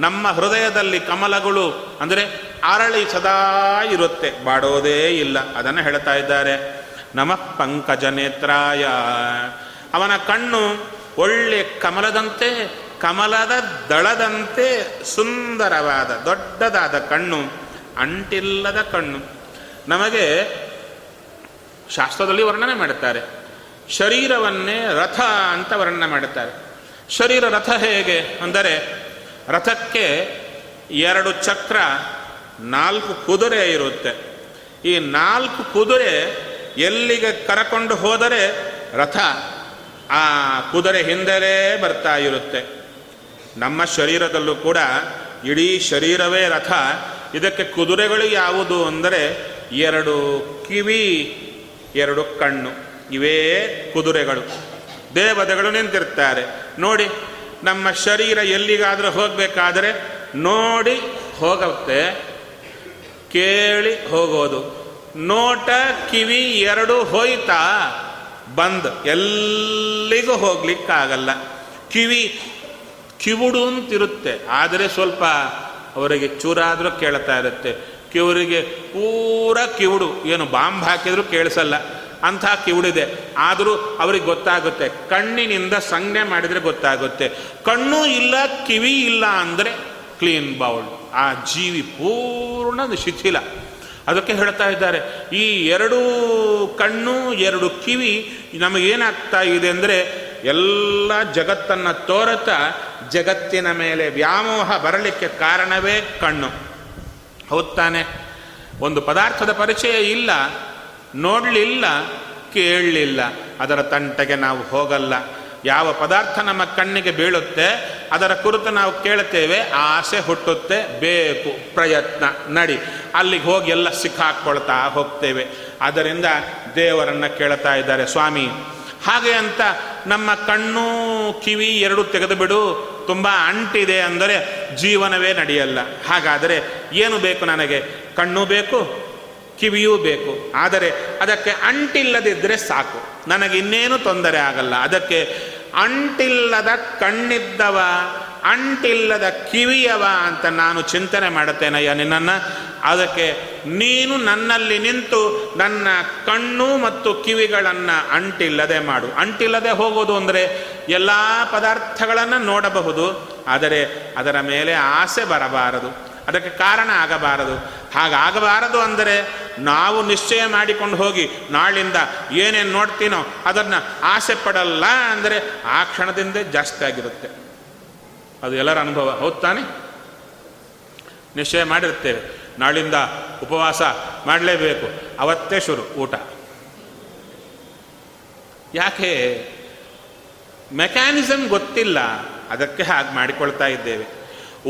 ನಮ್ಮ ಹೃದಯದಲ್ಲಿ ಕಮಲಗಳು ಅಂದರೆ ಅರಳಿ ಸದಾ ಇರುತ್ತೆ, ಬಾಡೋದೇ ಇಲ್ಲ. ಅದನ್ನು ಹೇಳ್ತಾ ಇದ್ದಾರೆ, ನಮಃ ಪಂಕಜ ನೇತ್ರಾಯ. ಅವನ ಕಣ್ಣು ಒಳ್ಳೆ ಕಮಲದಂತೆ, ಕಮಲದ ದಳದಂತೆ ಸುಂದರವಾದ ದೊಡ್ಡದಾದ ಕಣ್ಣು, ಅಂಟಿಲ್ಲದ ಕಣ್ಣು. ನಮಗೆ ಶಾಸ್ತ್ರದಲ್ಲಿ ವರ್ಣನೆ ಮಾಡುತ್ತಾರೆ, ಶರೀರವನ್ನೇ ರಥ ಅಂತ ವರ್ಣನೆ ಮಾಡುತ್ತಾರೆ. ಶರೀರ ರಥ ಹೇಗೆ ಅಂದರೆ, ರಥಕ್ಕೆ 2 ಚಕ್ರ, 4 ಕುದುರೆ ಇರುತ್ತೆ. ಈ 4 ಕುದುರೆ ಎಲ್ಲಿಗೆ ಕರಕೊಂಡು ಹೋದರೆ ರಥ ಆ ಕುದುರೆ ಹಿಂದೆಲೇ ಬರ್ತಾ ಇರುತ್ತೆ. ನಮ್ಮ ಶರೀರದಲ್ಲೂ ಕೂಡ ಇಡೀ ಶರೀರವೇ ರಥ. ಇದಕ್ಕೆ ಕುದುರೆಗಳು ಯಾವುದು ಅಂದರೆ 2 ಕಿವಿ, 2 ಕಣ್ಣು, ಇವೇ ಕುದುರೆಗಳು. ದೇವತೆಗಳು ನಿಂತಿರ್ತಾರೆ ನೋಡಿ. ನಮ್ಮ ಶರೀರ ಎಲ್ಲಿಗಾದರೂ ಹೋಗಬೇಕಾದರೆ ನೋಡಿ ಹೋಗುತ್ತೆ, ಕೇಳಿ ಹೋಗೋದು. ನೋಟ ಕಿವಿ 2 ಹೋಯ್ತಾ ಬಂದ್, ಎಲ್ಲಿಗೂ ಹೋಗ್ಲಿಕ್ಕಾಗಲ್ಲ. ಕಿವುಡು ಅಂತಿರುತ್ತೆ, ಆದರೆ ಸ್ವಲ್ಪ ಅವರಿಗೆ ಚೂರಾದರೂ ಕೇಳ್ತಾ ಇರುತ್ತೆ. ಕಿವರಿಗೆ ಪೂರ ಕಿವುಡು, ಏನು ಬಾಂಬ್ ಹಾಕಿದರೂ ಕೇಳಿಸಲ್ಲ. ಅಂಥ ಕಿವುಡಿದೆ. ಆದರೂ ಅವ್ರಿಗೆ ಗೊತ್ತಾಗುತ್ತೆ, ಕಣ್ಣಿನಿಂದ ಸಂಜ್ಞೆ ಮಾಡಿದರೆ ಗೊತ್ತಾಗುತ್ತೆ. ಕಣ್ಣು ಇಲ್ಲ ಕಿವಿ ಇಲ್ಲ ಅಂದರೆ ಕ್ಲೀನ್ ಬೌಲ್ಡ್, ಆ ಜೀವಿ ಪೂರ್ಣ ಶಿಥಿಲ. ಅದಕ್ಕೆ ಹೇಳ್ತಾ ಇದ್ದಾರೆ, ಈ ಎರಡೂ ಕಣ್ಣು ಎರಡು ಕಿವಿ ನಮಗೇನಾಗ್ತಾ ಇದೆ ಅಂದರೆ ಎಲ್ಲ ಜಗತ್ತನ್ನು ತೋರುತ್ತಾ ಜಗತ್ತಿನ ಮೇಲೆ ವ್ಯಾಮೋಹ ಬರಲಿಕ್ಕೆ ಕಾರಣವೇ ಕಣ್ಣು. ಹೌದು ತಾನೆ? ಒಂದು ಪದಾರ್ಥದ ಪರಿಚಯ ಇಲ್ಲ, ನೋಡಲಿಲ್ಲ, ಕೇಳಲಿಲ್ಲ, ಅದರ ತಂಟೆಗೆ ನಾವು ಹೋಗಲ್ಲ. ಯಾವ ಪದಾರ್ಥ ನಮ್ಮ ಕಣ್ಣಿಗೆ ಬೀಳುತ್ತೆ ಅದರ ಕುರಿತು ನಾವು ಕೇಳುತ್ತೇವೆ, ಆಸೆ ಹುಟ್ಟುತ್ತೆ, ಬೇಕು, ಪ್ರಯತ್ನ, ನಡಿ, ಅಲ್ಲಿಗೆ ಹೋಗಿ ಎಲ್ಲ ಸಿಕ್ಕಾಕ್ಕೊಳ್ತಾ ಹೋಗ್ತೇವೆ. ಆದ್ದರಿಂದ ದೇವರನ್ನು ಕೇಳ್ತಾ ಇದ್ದಾರೆ, ಸ್ವಾಮಿ ಹಾಗೆ ಅಂತ ನಮ್ಮ ಕಣ್ಣು ಕಿವಿ ಎರಡು ತೆಗೆದುಬಿಡು, ತುಂಬ ಅಂಟಿದೆ ಅಂದರೆ ಜೀವನವೇ ನಡೆಯಲ್ಲ. ಹಾಗಾದರೆ ಏನು ಬೇಕು ನನಗೆ? ಕಣ್ಣು ಬೇಕು, ಕಿವಿಯೂ ಬೇಕು, ಆದರೆ ಅದಕ್ಕೆ ಅಂಟಿಲ್ಲದಿದ್ದರೆ ಸಾಕು, ನನಗಿನ್ನೇನು ತೊಂದರೆ ಆಗಲ್ಲ. ಅದಕ್ಕೆ ಅಂಟಿಲ್ಲದ ಕಣ್ಣಿದ್ದವ, ಅಂಟಿಲ್ಲದ ಕಿವಿಯವ ಅಂತ ನಾನು ಚಿಂತನೆ ಮಾಡುತ್ತೇನಯ್ಯ ನಿನ್ನನ್ನು. ಅದಕ್ಕೆ ನೀನು ನನ್ನಲ್ಲಿ ನಿಂತು ನನ್ನ ಕಣ್ಣು ಮತ್ತು ಕಿವಿಗಳನ್ನು ಅಂಟಿಲ್ಲದೆ ಮಾಡು. ಅಂಟಿಲ್ಲದೆ ಹೋಗೋದು ಅಂದರೆ ಎಲ್ಲ ಪದಾರ್ಥಗಳನ್ನು ನೋಡಬಹುದು, ಆದರೆ ಅದರ ಮೇಲೆ ಆಸೆ ಬರಬಾರದು, ಅದಕ್ಕೆ ಕಾರಣ ಆಗಬಾರದು. ಹಾಗಾಗಬಾರದು ಅಂದರೆ ನಾವು ನಿಶ್ಚಯ ಮಾಡಿಕೊಂಡು ಹೋಗಿ ನಾಳಿಂದ ಏನೇನು ನೋಡ್ತೀನೋ ಅದನ್ನು ಆಸೆ ಪಡಲ್ಲ ಅಂದರೆ ಆ ಕ್ಷಣದಿಂದ ಜಾಸ್ತಿ ಆಗಿರುತ್ತೆ. ಅದು ಎಲ್ಲರ ಅನುಭವ, ಹೌದು ತಾನೆ? ನಿಶ್ಚಯ ಮಾಡಿರ್ತೇವೆ, ನಾಳಿಂದ ಉಪವಾಸ ಮಾಡಲೇಬೇಕು, ಅವತ್ತೇ ಶುರು ಊಟ. ಯಾಕೆ? ಮೆಕ್ಯಾನಿಸಮ್ ಗೊತ್ತಿಲ್ಲ, ಅದಕ್ಕೆ ಹಾಗೆ ಮಾಡಿಕೊಳ್ತಾ ಇದ್ದೇವೆ.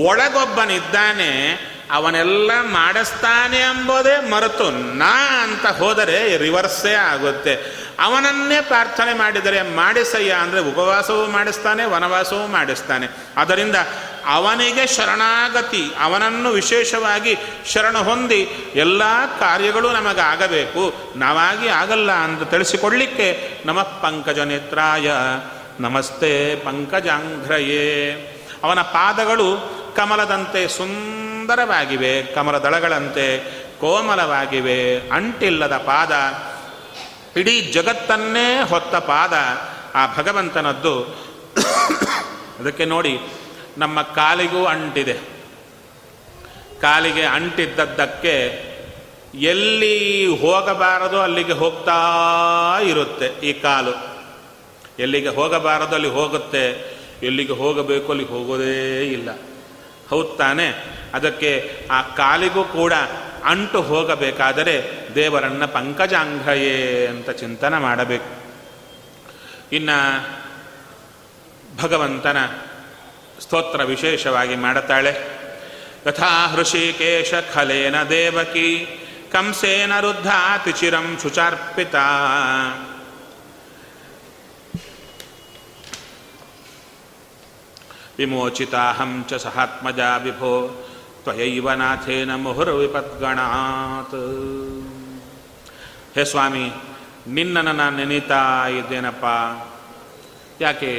ಒಳಗೊಬ್ಬನಿದ್ದಾನೆ, ಅವನೆಲ್ಲ ಮಾಡಿಸ್ತಾನೆ ಎಂಬುದೇ ಮರೆತು ನಾ ಅಂತ ಹೋದರೆ ರಿವರ್ಸೇ ಆಗುತ್ತೆ. ಅವನನ್ನೇ ಪ್ರಾರ್ಥನೆ ಮಾಡಿದರೆ ಮಾಡಿಸಯ್ಯ ಅಂದರೆ ಉಪವಾಸವೂ ಮಾಡಿಸ್ತಾನೆ, ವನವಾಸವೂ ಮಾಡಿಸ್ತಾನೆ. ಆದ್ದರಿಂದ ಅವನಿಗೆ ಶರಣಾಗತಿ, ಅವನನ್ನು ವಿಶೇಷವಾಗಿ ಶರಣ ಹೊಂದಿ ಎಲ್ಲ ಕಾರ್ಯಗಳು ನಮಗಾಗಬೇಕು, ನಾವಾಗಿ ಆಗಲ್ಲ ಅಂತ ತಿಳಿಸಿಕೊಳ್ಳಿಕ್ಕೆ ನಮಃ ಪಂಕಜ ನೇತ್ರಾಯ ನಮಸ್ತೆ ಪಂಕಜಾಂಘ್ರಯೇ. ಅವನ ಪಾದಗಳು ಕಮಲದಂತೆ ಸುಂದರವಾಗಿವೆ, ಕಮಲದಳಗಳಂತೆ ಕೋಮಲವಾಗಿವೆ. ಅಂಟಿಲ್ಲದ ಪಾದ, ಇಡೀ ಜಗತ್ತನ್ನೇ ಹೊತ್ತ ಪಾದ ಆ ಭಗವಂತನದ್ದು. ಅದಕ್ಕೆ ನೋಡಿ, ನಮ್ಮ ಕಾಲಿಗೂ ಅಂಟಿದೆ. ಕಾಲಿಗೆ ಅಂಟಿದ್ದದ್ದಕ್ಕೆ ಎಲ್ಲಿ ಹೋಗಬಾರದೋ ಅಲ್ಲಿಗೆ ಹೋಗ್ತಾ ಇರುತ್ತೆ ಈ ಕಾಲು. ಎಲ್ಲಿಗೆ ಹೋಗಬಾರದೋ ಅಲ್ಲಿ ಹೋಗುತ್ತೆ, ಎಲ್ಲಿಗೆ ಹೋಗಬೇಕು ಅಲ್ಲಿ ಹೋಗೋದೇ ಇಲ್ಲ, ಹೌದು ತಾನೆ? ಅದಕ್ಕೆ ಆ ಕಾಲಿಗೂ ಕೂಡ ಅಂಟು ಹೋಗಬೇಕಾದರೆ ದೇವರನ್ನ ಪಂಕಜಾಂಘಯೇ ಅಂತ ಚಿಂತನೆ ಮಾಡಬೇಕು. ಇನ್ನು ಭಗವಂತನ ಸ್ತೋತ್ರ ವಿಶೇಷವಾಗಿ ಮಾಡುತ್ತಾಳೆ. ಯಥಾ ಹೃಷಿಕೇಶ ಖಲೇನ ದೇವಕಿ ಕಂಸೇನ ರುದ್ಧಾತಿ ಚಿರಂ ಶುಚಾರ್ಪಿತ. ವಿಮೋಚಿತಾಹಂ ಚ ಸಹಾತ್ಮಜಾ ವಿಭೋ ತ್ವಯೈವ ನಾಥೇನ ಮುಹುರ್ವಿಪದ್ಗಣಾತ್. ಹೇ ಸ್ವಾಮಿ, ನಿನ್ನನ್ನು ನಾನು ನೆನೀತಾ ಇದ್ದೇನಪ್ಪ. ಯಾಕೆ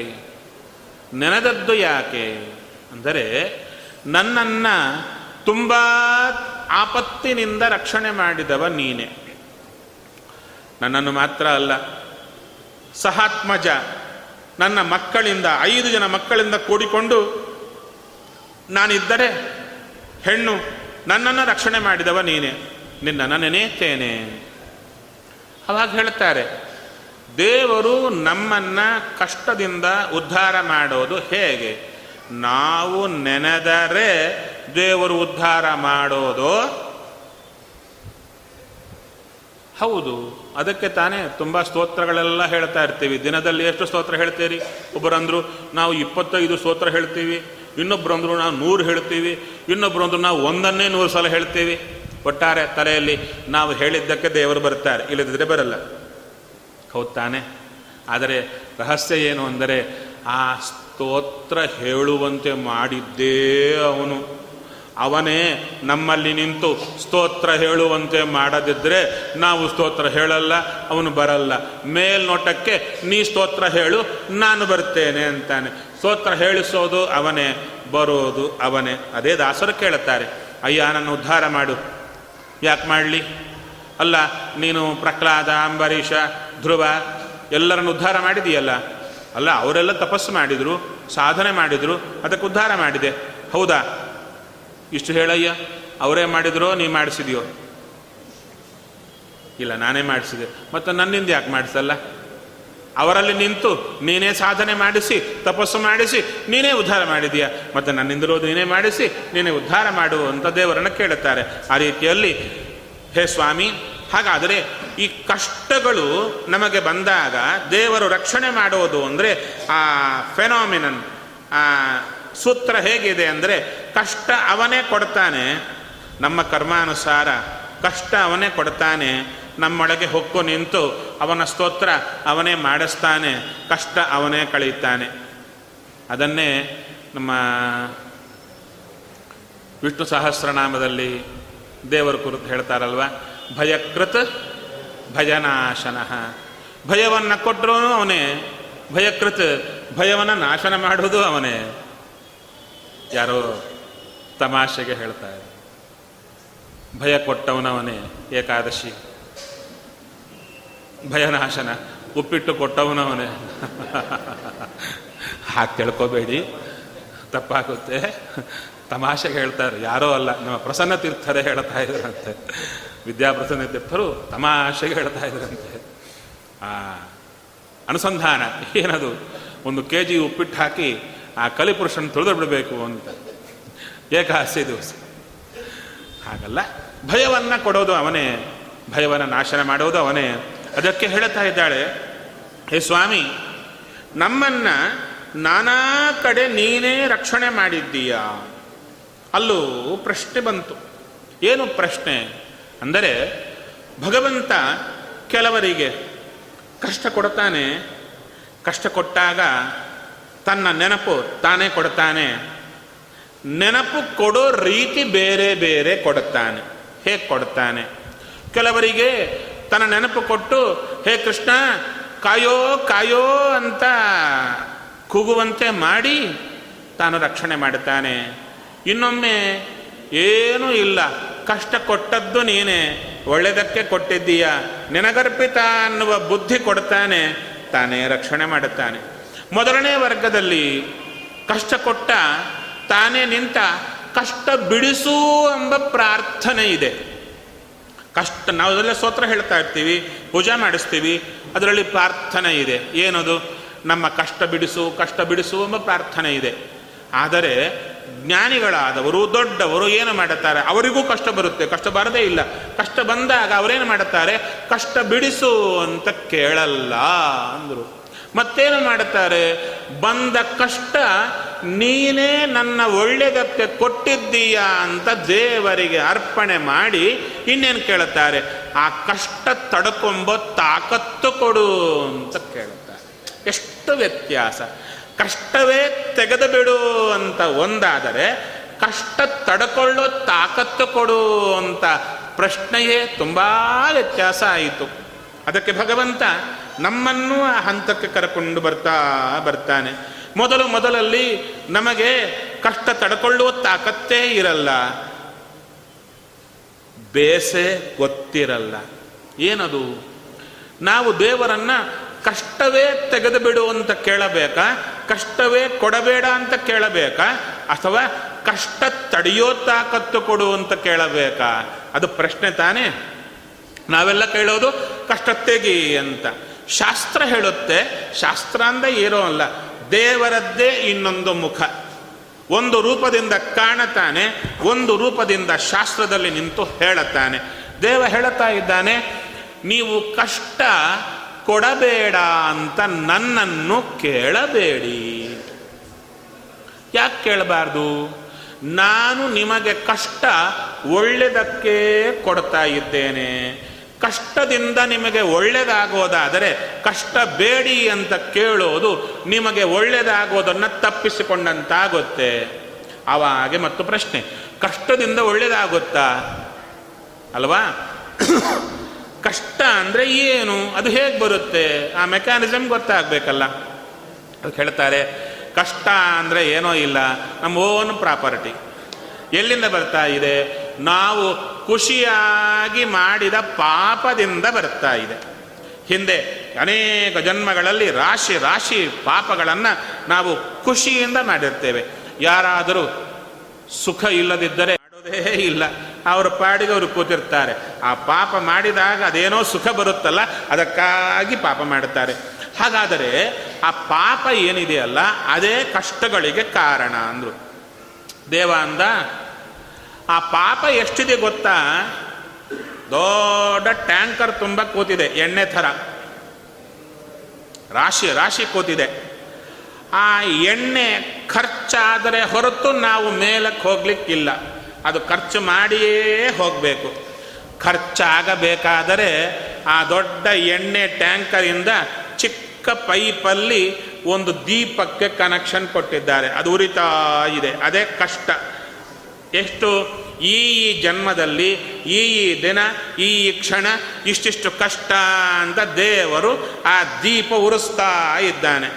ನೆನೆದದ್ದು? ಯಾಕೆ ಅಂದರೆ ನನ್ನನ್ನು ತುಂಬ ಆಪತ್ತಿನಿಂದ ರಕ್ಷಣೆ ಮಾಡಿದವ ನೀನೆ. ನನ್ನನ್ನು ಮಾತ್ರ ಅಲ್ಲ, ಸಹಾತ್ಮಜ ನನ್ನ ಮಕ್ಕಳಿಂದ, 5 ಜನ ಮಕ್ಕಳಿಂದ ಕೂಡಿಕೊಂಡು ನಾನಿದ್ದರೆ ಹೆಣ್ಣು, ನನ್ನನ್ನು ರಕ್ಷಣೆ ಮಾಡಿದವ ನೀನೆ, ನಿನ್ನನ್ನು ನೆನೆಯುತ್ತೇನೆ. ಅವಾಗ ಹೇಳ್ತಾರೆ, ದೇವರು ನಮ್ಮನ್ನು ಕಷ್ಟದಿಂದ ಉದ್ಧಾರ ಮಾಡೋದು ಹೇಗೆ? ನಾವು ನೆನೆದರೆ ದೇವರು ಉದ್ಧಾರ ಮಾಡೋದು ಹೌದು. ಅದಕ್ಕೆ ತಾನೇ ತುಂಬ ಸ್ತೋತ್ರಗಳೆಲ್ಲ ಹೇಳ್ತಾ ಇರ್ತೀವಿ. ದಿನದಲ್ಲಿ ಎಷ್ಟು ಸ್ತೋತ್ರ ಹೇಳ್ತೀರಿ? ಒಬ್ಬರಂದರು ನಾವು 25 ಸ್ತೋತ್ರ ಹೇಳ್ತೀವಿ, ಇನ್ನೊಬ್ಬರಂದರು ನಾವು 100 ಹೇಳ್ತೀವಿ, ಇನ್ನೊಬ್ಬರಂದರು ನಾವು 100 ಸಲ ಹೇಳ್ತೀವಿ. ಒಟ್ಟಾರೆ ತಲೆಯಲ್ಲಿ ನಾವು ಹೇಳಿದ್ದಕ್ಕೆ ದೇವರು ಬರ್ತಾರೆ, ಇಲ್ಲದಿದ್ದರೆ ಬರಲ್ಲ, ಹೌದು ತಾನೆ? ಆದರೆ ರಹಸ್ಯ ಏನು ಅಂದರೆ ಆ ಸ್ತೋತ್ರ ಹೇಳುವಂತೆ ಮಾಡಿದ್ದೇ ಅವನು. ಅವನೇ ನಮ್ಮಲ್ಲಿ ನಿಂತು ಸ್ತೋತ್ರ ಹೇಳುವಂತೆ ಮಾಡದಿದ್ದರೆ ನಾವು ಸ್ತೋತ್ರ ಹೇಳಲ್ಲ, ಅವನು ಬರಲ್ಲ. ಮೇಲ್ನೋಟಕ್ಕೆ ನೀ ಸ್ತೋತ್ರ ಹೇಳು ನಾನು ಬರ್ತೇನೆ ಅಂತಾನೆ. ಸ್ತೋತ್ರ ಹೇಳಿಸೋದು ಅವನೇ, ಬರೋದು ಅವನೇ. ಅದೇ ದಾಸರು ಕೇಳುತ್ತಾರೆ, ಅಯ್ಯ ನನ್ನ ಉದ್ಧಾರ ಮಾಡು. ಯಾಕೆ ಮಾಡಲಿ? ಅಲ್ಲ, ನೀನು ಪ್ರಹ್ಲಾದ, ಅಂಬರೀಷ, ಧ್ರುವ ಎಲ್ಲರನ್ನು ಉದ್ಧಾರ ಮಾಡಿದೆಯಲ್ಲ. ಅಲ್ಲ, ಅವರೆಲ್ಲ ತಪಸ್ಸು ಮಾಡಿದರು, ಸಾಧನೆ ಮಾಡಿದರು, ಅದಕ್ಕೆ ಉದ್ಧಾರ ಮಾಡಿದೆ. ಹೌದಾ? ಇಷ್ಟು ಹೇಳಯ್ಯ, ಅವರೇ ಮಾಡಿದ್ರೋ ನೀ ಮಾಡಿಸಿದ್ಯೋ? ಇಲ್ಲ, ನಾನೇ ಮಾಡಿಸಿದೆ. ಮತ್ತು ನನ್ನಿಂದ ಯಾಕೆ ಮಾಡಿಸಲ್ಲ? ಅವರಲ್ಲಿ ನಿಂತು ನೀನೇ ಸಾಧನೆ ಮಾಡಿಸಿ, ತಪಸ್ಸು ಮಾಡಿಸಿ, ನೀನೇ ಉದ್ಧಾರ ಮಾಡಿದೀಯ. ಮತ್ತು ನನ್ನಿಂದಲೂ ನೀನೇ ಮಾಡಿಸಿ, ನೀನೇ ಉದ್ಧಾರ ಮಾಡು ಅಂತ ದೇವರನ್ನು ಕೇಳುತ್ತಾರೆ. ಆ ರೀತಿಯಲ್ಲಿ ಹೇ ಸ್ವಾಮಿ, ಹಾಗಾದರೆ ಈ ಕಷ್ಟಗಳು ನಮಗೆ ಬಂದಾಗ ದೇವರು ರಕ್ಷಣೆ ಮಾಡೋದು ಅಂದರೆ ಆ ಫೆನಾಮಿನನ್, ಆ ಸೂತ್ರ ಹೇಗಿದೆ ಅಂದರೆ ಕಷ್ಟ ಅವನೇ ಕೊಡ್ತಾನೆ, ನಮ್ಮ ಕರ್ಮಾನುಸಾರ ಕಷ್ಟ ಅವನೇ ಕೊಡ್ತಾನೆ, ನಮ್ಮೊಳಗೆ ಹೊಕ್ಕು ನಿಂತು ಅವನ ಸ್ತೋತ್ರ ಅವನೇ ಮಾಡಿಸ್ತಾನೆ, ಕಷ್ಟ ಅವನೇ ಕಳೀತಾನೆ. ಅದನ್ನೇ ನಮ್ಮ ವಿಷ್ಣು ಸಹಸ್ರನಾಮದಲ್ಲಿ ದೇವರ ಕುರಿತು ಹೇಳ್ತಾರಲ್ವ, ಭಯಕೃತ್ ಭಯನಾಶನಃ. ಭಯವನ್ನು ಕೊಟ್ಟರೂ ಅವನೇ, ಭಯಕೃತ್ ಭಯವನ್ನು ನಾಶನ ಮಾಡೋದು ಅವನೇ. ಯಾರೋ ತಮಾಷೆಗೆ ಹೇಳ್ತಾರೆ, ಭಯ ಕೊಟ್ಟವನವನೇ ಏಕಾದಶಿ, ಭಯನಾಶನ ಉಪ್ಪಿಟ್ಟು ಕೊಟ್ಟವನವನೇ. ಹಾಗೆ ತಿಳ್ಕೋಬೇಡಿ, ತಪ್ಪಾಗುತ್ತೆ. ತಮಾಷೆಗೆ ಹೇಳ್ತಾರೆ, ಯಾರೋ ಅಲ್ಲ, ನಮ್ಮ ಪ್ರಸನ್ನ ತೀರ್ಥರೇ ಹೇಳ್ತಾ ಇದ್ರಂತೆ, ವಿದ್ಯಾಪ್ರಸನ್ನ ತೀರ್ಥರು ತಮಾಷೆಗೆ ಹೇಳ್ತಾ ಇದ್ರಂತೆ. ಅನುಸಂಧಾನ ಏನದು, 1 kg ಉಪ್ಪಿಟ್ಟು ಹಾಕಿ ಆ ಕಲಿಪುರುಷನ ತೊಳೆದು ಬಿಡಬೇಕು ಅಂತ ಏಕಾದಶಿ ದಿವಸ. ಹಾಗಲ್ಲ, ಭಯವನ್ನು ಕೊಡೋದು ಅವನೇ, ಭಯವನ್ನು ನಾಶನ ಮಾಡೋದು ಅವನೇ. ಅದಕ್ಕೆ ಹೇಳ್ತಾ ಇದ್ದಾಳೆ, ಹೇ ಸ್ವಾಮಿ, ನಮ್ಮನ್ನು ನಾನಾ ಕಡೆ ನೀನೇ ರಕ್ಷಣೆ ಮಾಡಿದ್ದೀಯಾ. ಅಲ್ಲೂ ಪ್ರಶ್ನೆ ಬಂತು. ಏನು ಪ್ರಶ್ನೆ ಅಂದರೆ, ಭಗವಂತ ಕೆಲವರಿಗೆ ಕಷ್ಟ ಕೊಡ್ತಾನೆ, ಕಷ್ಟ ಕೊಟ್ಟಾಗ ತನ್ನ ನೆನಪು ತಾನೇ ಕೊಡ್ತಾನೆ, ನೆನಪು ಕೊಡೋ ರೀತಿ ಬೇರೆ ಬೇರೆ ಕೊಡುತ್ತಾನೆ. ಹೇಗೆ ಕೊಡ್ತಾನೆ? ಕೆಲವರಿಗೆ ತನ್ನ ನೆನಪು ಕೊಟ್ಟು ಹೇ ಕೃಷ್ಣ ಕಾಯೋ ಕಾಯೋ ಅಂತ ಕೂಗುವಂತೆ ಮಾಡಿ ತಾನು ರಕ್ಷಣೆ ಮಾಡುತ್ತಾನೆ. ಇನ್ನೊಮ್ಮೆ ಏನೂ ಇಲ್ಲ, ಕಷ್ಟ ಕೊಟ್ಟದ್ದು ನೀನೇ, ಒಳ್ಳೆಯದಕ್ಕೆ ಕೊಟ್ಟಿದ್ದೀಯ, ನಿನಗರ್ಪಿತ ಅನ್ನುವ ಬುದ್ಧಿ ಕೊಡ್ತಾನೆ, ತಾನೇ ರಕ್ಷಣೆ ಮಾಡುತ್ತಾನೆ. ಮೊದಲನೇ ವರ್ಗದಲ್ಲಿ ಕಷ್ಟ ಕೊಟ್ಟ ತಾನೇ ನಿಂತ ಕಷ್ಟ ಬಿಡಿಸು ಎಂಬ ಪ್ರಾರ್ಥನೆ ಇದೆ. ಕಷ್ಟ ನಾವೆಲ್ಲ ಸ್ತೋತ್ರ ಹೇಳ್ತಾ ಇರ್ತೀವಿ, ಪೂಜೆ ಮಾಡಿಸ್ತೀವಿ, ಅದರಲ್ಲಿ ಪ್ರಾರ್ಥನೆ ಇದೆ. ಏನದು? ನಮ್ಮ ಕಷ್ಟ ಬಿಡಿಸು, ಕಷ್ಟ ಬಿಡಿಸು ಎಂಬ ಪ್ರಾರ್ಥನೆ ಇದೆ. ಆದರೆ ಜ್ಞಾನಿಗಳಾದವರು, ದೊಡ್ಡವರು ಏನು ಮಾಡುತ್ತಾರೆ? ಅವರಿಗೂ ಕಷ್ಟ ಬರುತ್ತೆ, ಕಷ್ಟ ಬರದೇ ಇಲ್ಲ. ಕಷ್ಟ ಬಂದಾಗ ಅವರೇನು ಮಾಡುತ್ತಾರೆ? ಕಷ್ಟ ಬಿಡಿಸು ಅಂತ ಕೇಳಲ್ಲ ಅಂದರು. ಮತ್ತೇನು ಮಾಡುತ್ತಾರೆ? ಬಂದ ಕಷ್ಟ ನೀನೇ ನನ್ನ ಒಳ್ಳೆಯದಕ್ಕೆ ಕೊಟ್ಟಿದ್ದೀಯಾ ಅಂತ ದೇವರಿಗೆ ಅರ್ಪಣೆ ಮಾಡಿ ಇನ್ನೇನು ಕೇಳುತ್ತಾರೆ? ಆ ಕಷ್ಟ ತಡ್ಕೊಂಬೋ ತಾಕತ್ತು ಕೊಡು ಅಂತ ಕೇಳುತ್ತಾರೆ. ಎಷ್ಟು ವ್ಯತ್ಯಾಸ! ಕಷ್ಟವೇ ತೆಗೆದು ಬಿಡು ಅಂತ ಒಂದಾದರೆ, ಕಷ್ಟ ತಡ್ಕೊಳ್ಳೋ ತಾಕತ್ತು ಕೊಡು ಅಂತ ಪ್ರಶ್ನೆಯೇ ತುಂಬ ವ್ಯತ್ಯಾಸ ಆಯಿತು. ಅದಕ್ಕೆ ಭಗವಂತ ನಮ್ಮನ್ನು ಆ ಹಂತಕ್ಕೆ ಕರ್ಕೊಂಡು ಬರ್ತಾನೆ. ಮೊದಲಲ್ಲಿ ನಮಗೆ ಕಷ್ಟ ತಡ್ಕೊಳ್ಳುವ ತಾಕತ್ತೇ ಇರಲ್ಲ, ಬೇಸೆ ಗೊತ್ತಿರಲ್ಲ. ಏನದು? ನಾವು ದೇವರನ್ನು ಕಷ್ಟವೇ ತೆಗೆದು ಬಿಡು ಅಂತ ಕೇಳಬೇಕಾ, ಕಷ್ಟವೇ ಕೊಡಬೇಡ ಅಂತ ಕೇಳಬೇಕಾ, ಅಥವಾ ಕಷ್ಟ ತಡೆಯೋ ತಾಕತ್ತು ಕೊಡು ಅಂತ ಕೇಳಬೇಕಾ? ಅದು ಪ್ರಶ್ನೆ ತಾನೇ. ನಾವೆಲ್ಲ ಕೇಳೋದು ಕಷ್ಟ ತೆಗಿ ಅಂತ. ಶಾಸ್ತ್ರ ಹೇಳುತ್ತೆ, ಶಾಸ್ತ್ರ ಅಂದರೆ ಏನೋ ಅಲ್ಲ, ದೇವರದ್ದೇ ಇನ್ನೊಂದು ಮುಖ. ಒಂದು ರೂಪದಿಂದ ಕಾಣತಾನೆ, ಒಂದು ರೂಪದಿಂದ ಶಾಸ್ತ್ರದಲ್ಲಿ ನಿಂತು ಹೇಳುತ್ತಾನೆ. ದೇವ ಹೇಳುತ್ತಾ ಇದ್ದಾನೆ, ನೀವು ಕಷ್ಟ ಕೊಡಬೇಡ ಅಂತ ನನ್ನನ್ನು ಕೇಳಬೇಡಿ. ಯಾಕೆ ಕೇಳಬಾರ್ದು? ನಾನು ನಿಮಗೆ ಕಷ್ಟ ಒಳ್ಳೆಯದಕ್ಕೆ ಕೊಡ್ತಾ ಇದ್ದೇನೆ. ಕಷ್ಟದಿಂದ ನಿಮಗೆ ಒಳ್ಳೆಯದಾಗೋದಾದರೆ ಕಷ್ಟ ಬೇಡಿ ಅಂತ ಕೇಳೋದು ನಿಮಗೆ ಒಳ್ಳೆಯದಾಗೋದನ್ನು ತಪ್ಪಿಸಿಕೊಂಡಂತಾಗುತ್ತೆ. ಆವಾಗೆ ಮತ್ತು ಪ್ರಶ್ನೆ, ಕಷ್ಟದಿಂದ ಒಳ್ಳೆಯದಾಗುತ್ತಾ ಅಲ್ವಾ? ಕಷ್ಟ ಅಂದರೆ ಏನು, ಅದು ಹೇಗೆ ಬರುತ್ತೆ, ಆ ಮೆಕ್ಯಾನಿಸಮ್ ಗೊತ್ತಾಗಬೇಕಲ್ಲ. ಅದಕ್ಕೆ ಹೇಳ್ತಾರೆ, ಕಷ್ಟ ಅಂದರೆ ಏನೋ ಇಲ್ಲ, ನಮ್ಮ ಓನ್ ಪ್ರಾಪರ್ಟಿ. ಎಲ್ಲಿಂದ ಬರ್ತಾ ಇದೆ? ನಾವು ಖುಷಿಯಾಗಿ ಮಾಡಿದ ಪಾಪದಿಂದ ಬರ್ತಾ ಇದೆ. ಹಿಂದೆ ಅನೇಕ ಜನ್ಮಗಳಲ್ಲಿ ರಾಶಿ ರಾಶಿ ಪಾಪಗಳನ್ನು ನಾವು ಖುಷಿಯಿಂದ ಮಾಡಿರ್ತೇವೆ. ಯಾರಾದರೂ ಸುಖ ಇಲ್ಲದಿದ್ದರೆ ಮಾಡೋದೇ ಇಲ್ಲ, ಅವರ ಪಾಡಿಗೆ ಅವರು ಕೂತಿರ್ತಾರೆ. ಆ ಪಾಪ ಮಾಡಿದಾಗ ಅದೇನೋ ಸುಖ ಬರುತ್ತಲ್ಲ, ಅದಕ್ಕಾಗಿ ಪಾಪ ಮಾಡುತ್ತಾರೆ. ಹಾಗಾದರೆ ಆ ಪಾಪ ಏನಿದೆಯಲ್ಲ ಅದೇ ಕಷ್ಟಗಳಿಗೆ ಕಾರಣ ಅಂದರು. ದೇವ ಅಂದ, ಆ ಪಾಪ ಎಷ್ಟಿದೆ ಗೊತ್ತಾ? ದೊಡ್ಡ ಟ್ಯಾಂಕರ್ ತುಂಬ ಕೂತಿದೆ, ಎಣ್ಣೆ ಥರ ರಾಶಿ ರಾಶಿ ಕೂತಿದೆ. ಆ ಎಣ್ಣೆ ಖರ್ಚಾದರೆ ಹೊರತು ನಾವು ಮೇಲಕ್ಕೆ ಹೋಗ್ಲಿಕ್ಕಿಲ್ಲ, ಅದು ಖರ್ಚು ಮಾಡಿಯೇ ಹೋಗಬೇಕು. ಖರ್ಚಾಗಬೇಕಾದರೆ ಆ ದೊಡ್ಡ ಎಣ್ಣೆ ಟ್ಯಾಂಕರಿಂದ ಚಿಕ್ಕ ಪೈಪಲ್ಲಿ ಒಂದು ದೀಪಕ್ಕೆ ಕನೆಕ್ಷನ್ ಕೊಟ್ಟಿದ್ದಾರೆ, ಅದು ಉರಿತಾ ಇದೆ. ಅದೇ ಕಷ್ಟ. ಎಷ್ಟು ಈ ಜನ್ಮದಲ್ಲಿ ಈ ದಿನ ಈ ಕ್ಷಣ ಇಷ್ಟಿಷ್ಟು ಕಷ್ಟ ಅಂತ ದೇವರು ಆ ದೀಪ ಉರಿಸ್ತಾ ಇದ್ದಾನೆ.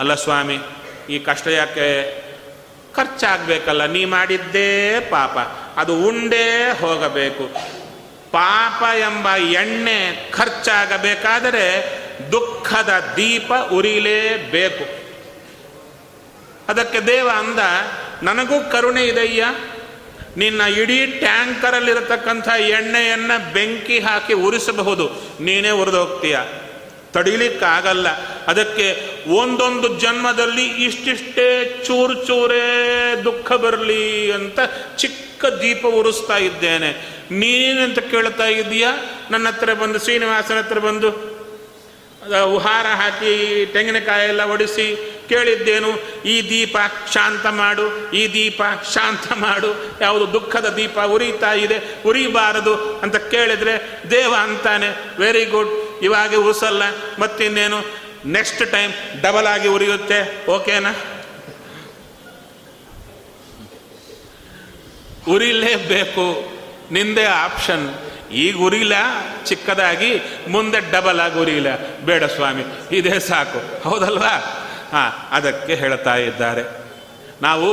ಅಲ್ಲ ಸ್ವಾಮಿ, ಈ ಕಷ್ಟ ಯಾಕೆ? ಖರ್ಚಾಗಬೇಕಲ್ಲ, ನೀ ಮಾಡಿದ್ದೇ ಪಾಪ, ಅದು ಉಂಡೇ ಹೋಗಬೇಕು. ಪಾಪ ಎಂಬ ಎಣ್ಣೆ ಖರ್ಚಾಗಬೇಕಾದರೆ ದುಃಖದ ದೀಪ ಉರಿಲೇಬೇಕು. ಅದಕ್ಕೆ ದೇವ ಅಂದ, ನನಗೂ ಕರುಣೆ ಇದೆಯ, ನಿನ್ನ ಇಡೀ ಟ್ಯಾಂಕರಲ್ಲಿರತಕ್ಕಂಥ ಎಣ್ಣೆಯನ್ನು ಬೆಂಕಿ ಹಾಕಿ ಉರಿಸಬಹುದು, ನೀನೇ ಉರಿದು ಹೋಗ್ತೀಯ, ತಡಿಲಿಕ್ಕಾಗಲ್ಲ. ಅದಕ್ಕೆ ಒಂದೊಂದು ಜನ್ಮದಲ್ಲಿ ಇಷ್ಟಿಷ್ಟೇ ಚೂರೇ ದುಃಖ ಬರಲಿ ಅಂತ ಚಿಕ್ಕ ದೀಪ ಉರಿಸ್ತಾ ಇದ್ದೇನೆ. ನೀನೇನಂತ ಕೇಳ್ತಾ ಇದೀಯ? ನನ್ನ ಹತ್ರ ಬಂದು, ಶ್ರೀನಿವಾಸನ ಹತ್ರ ಬಂದು ಉಹಾರ ಹಾಕಿ ತೆಂಗಿನಕಾಯಿ ಎಲ್ಲ ಒಡಿಸಿ ಕೇಳಿದ್ದೇನು? ಈ ದೀಪ ಶಾಂತ ಮಾಡು, ಈ ದೀಪ ಶಾಂತ ಮಾಡು, ಯಾವುದು ದುಃಖದ ದೀಪ ಉರಿತಾ ಇದೆ, ಉರಿಬಾರದು ಅಂತ ಕೇಳಿದರೆ ದೇವ ಅಂತಾನೆ, ವೆರಿ ಗುಡ್, ಇವಾಗೆ ಉರಿಸಲ್ಲ, ಮತ್ತಿನ್ನೇನು, ನೆಕ್ಸ್ಟ್ ಟೈಮ್ ಡಬಲ್ ಆಗಿ ಉರಿಯುತ್ತೆ, ಓಕೆನಾ? ಉರಿಲೇಬೇಕು, ನಿಂದೆ ಆಪ್ಷನ್. ಈಗ ಉರಿಲ ಚಿಕ್ಕದಾಗಿ, ಮುಂದೆ ಡಬಲ್ ಆಗಿ ಉರಿಲ, ಬೇಡ ಸ್ವಾಮಿ, ಇದೇ ಸಾಕು, ಹೌದಲ್ವಾ? ಹಾಂ, ಅದಕ್ಕೆ ಹೇಳ್ತಾ ಇದ್ದಾರೆ. ನಾವು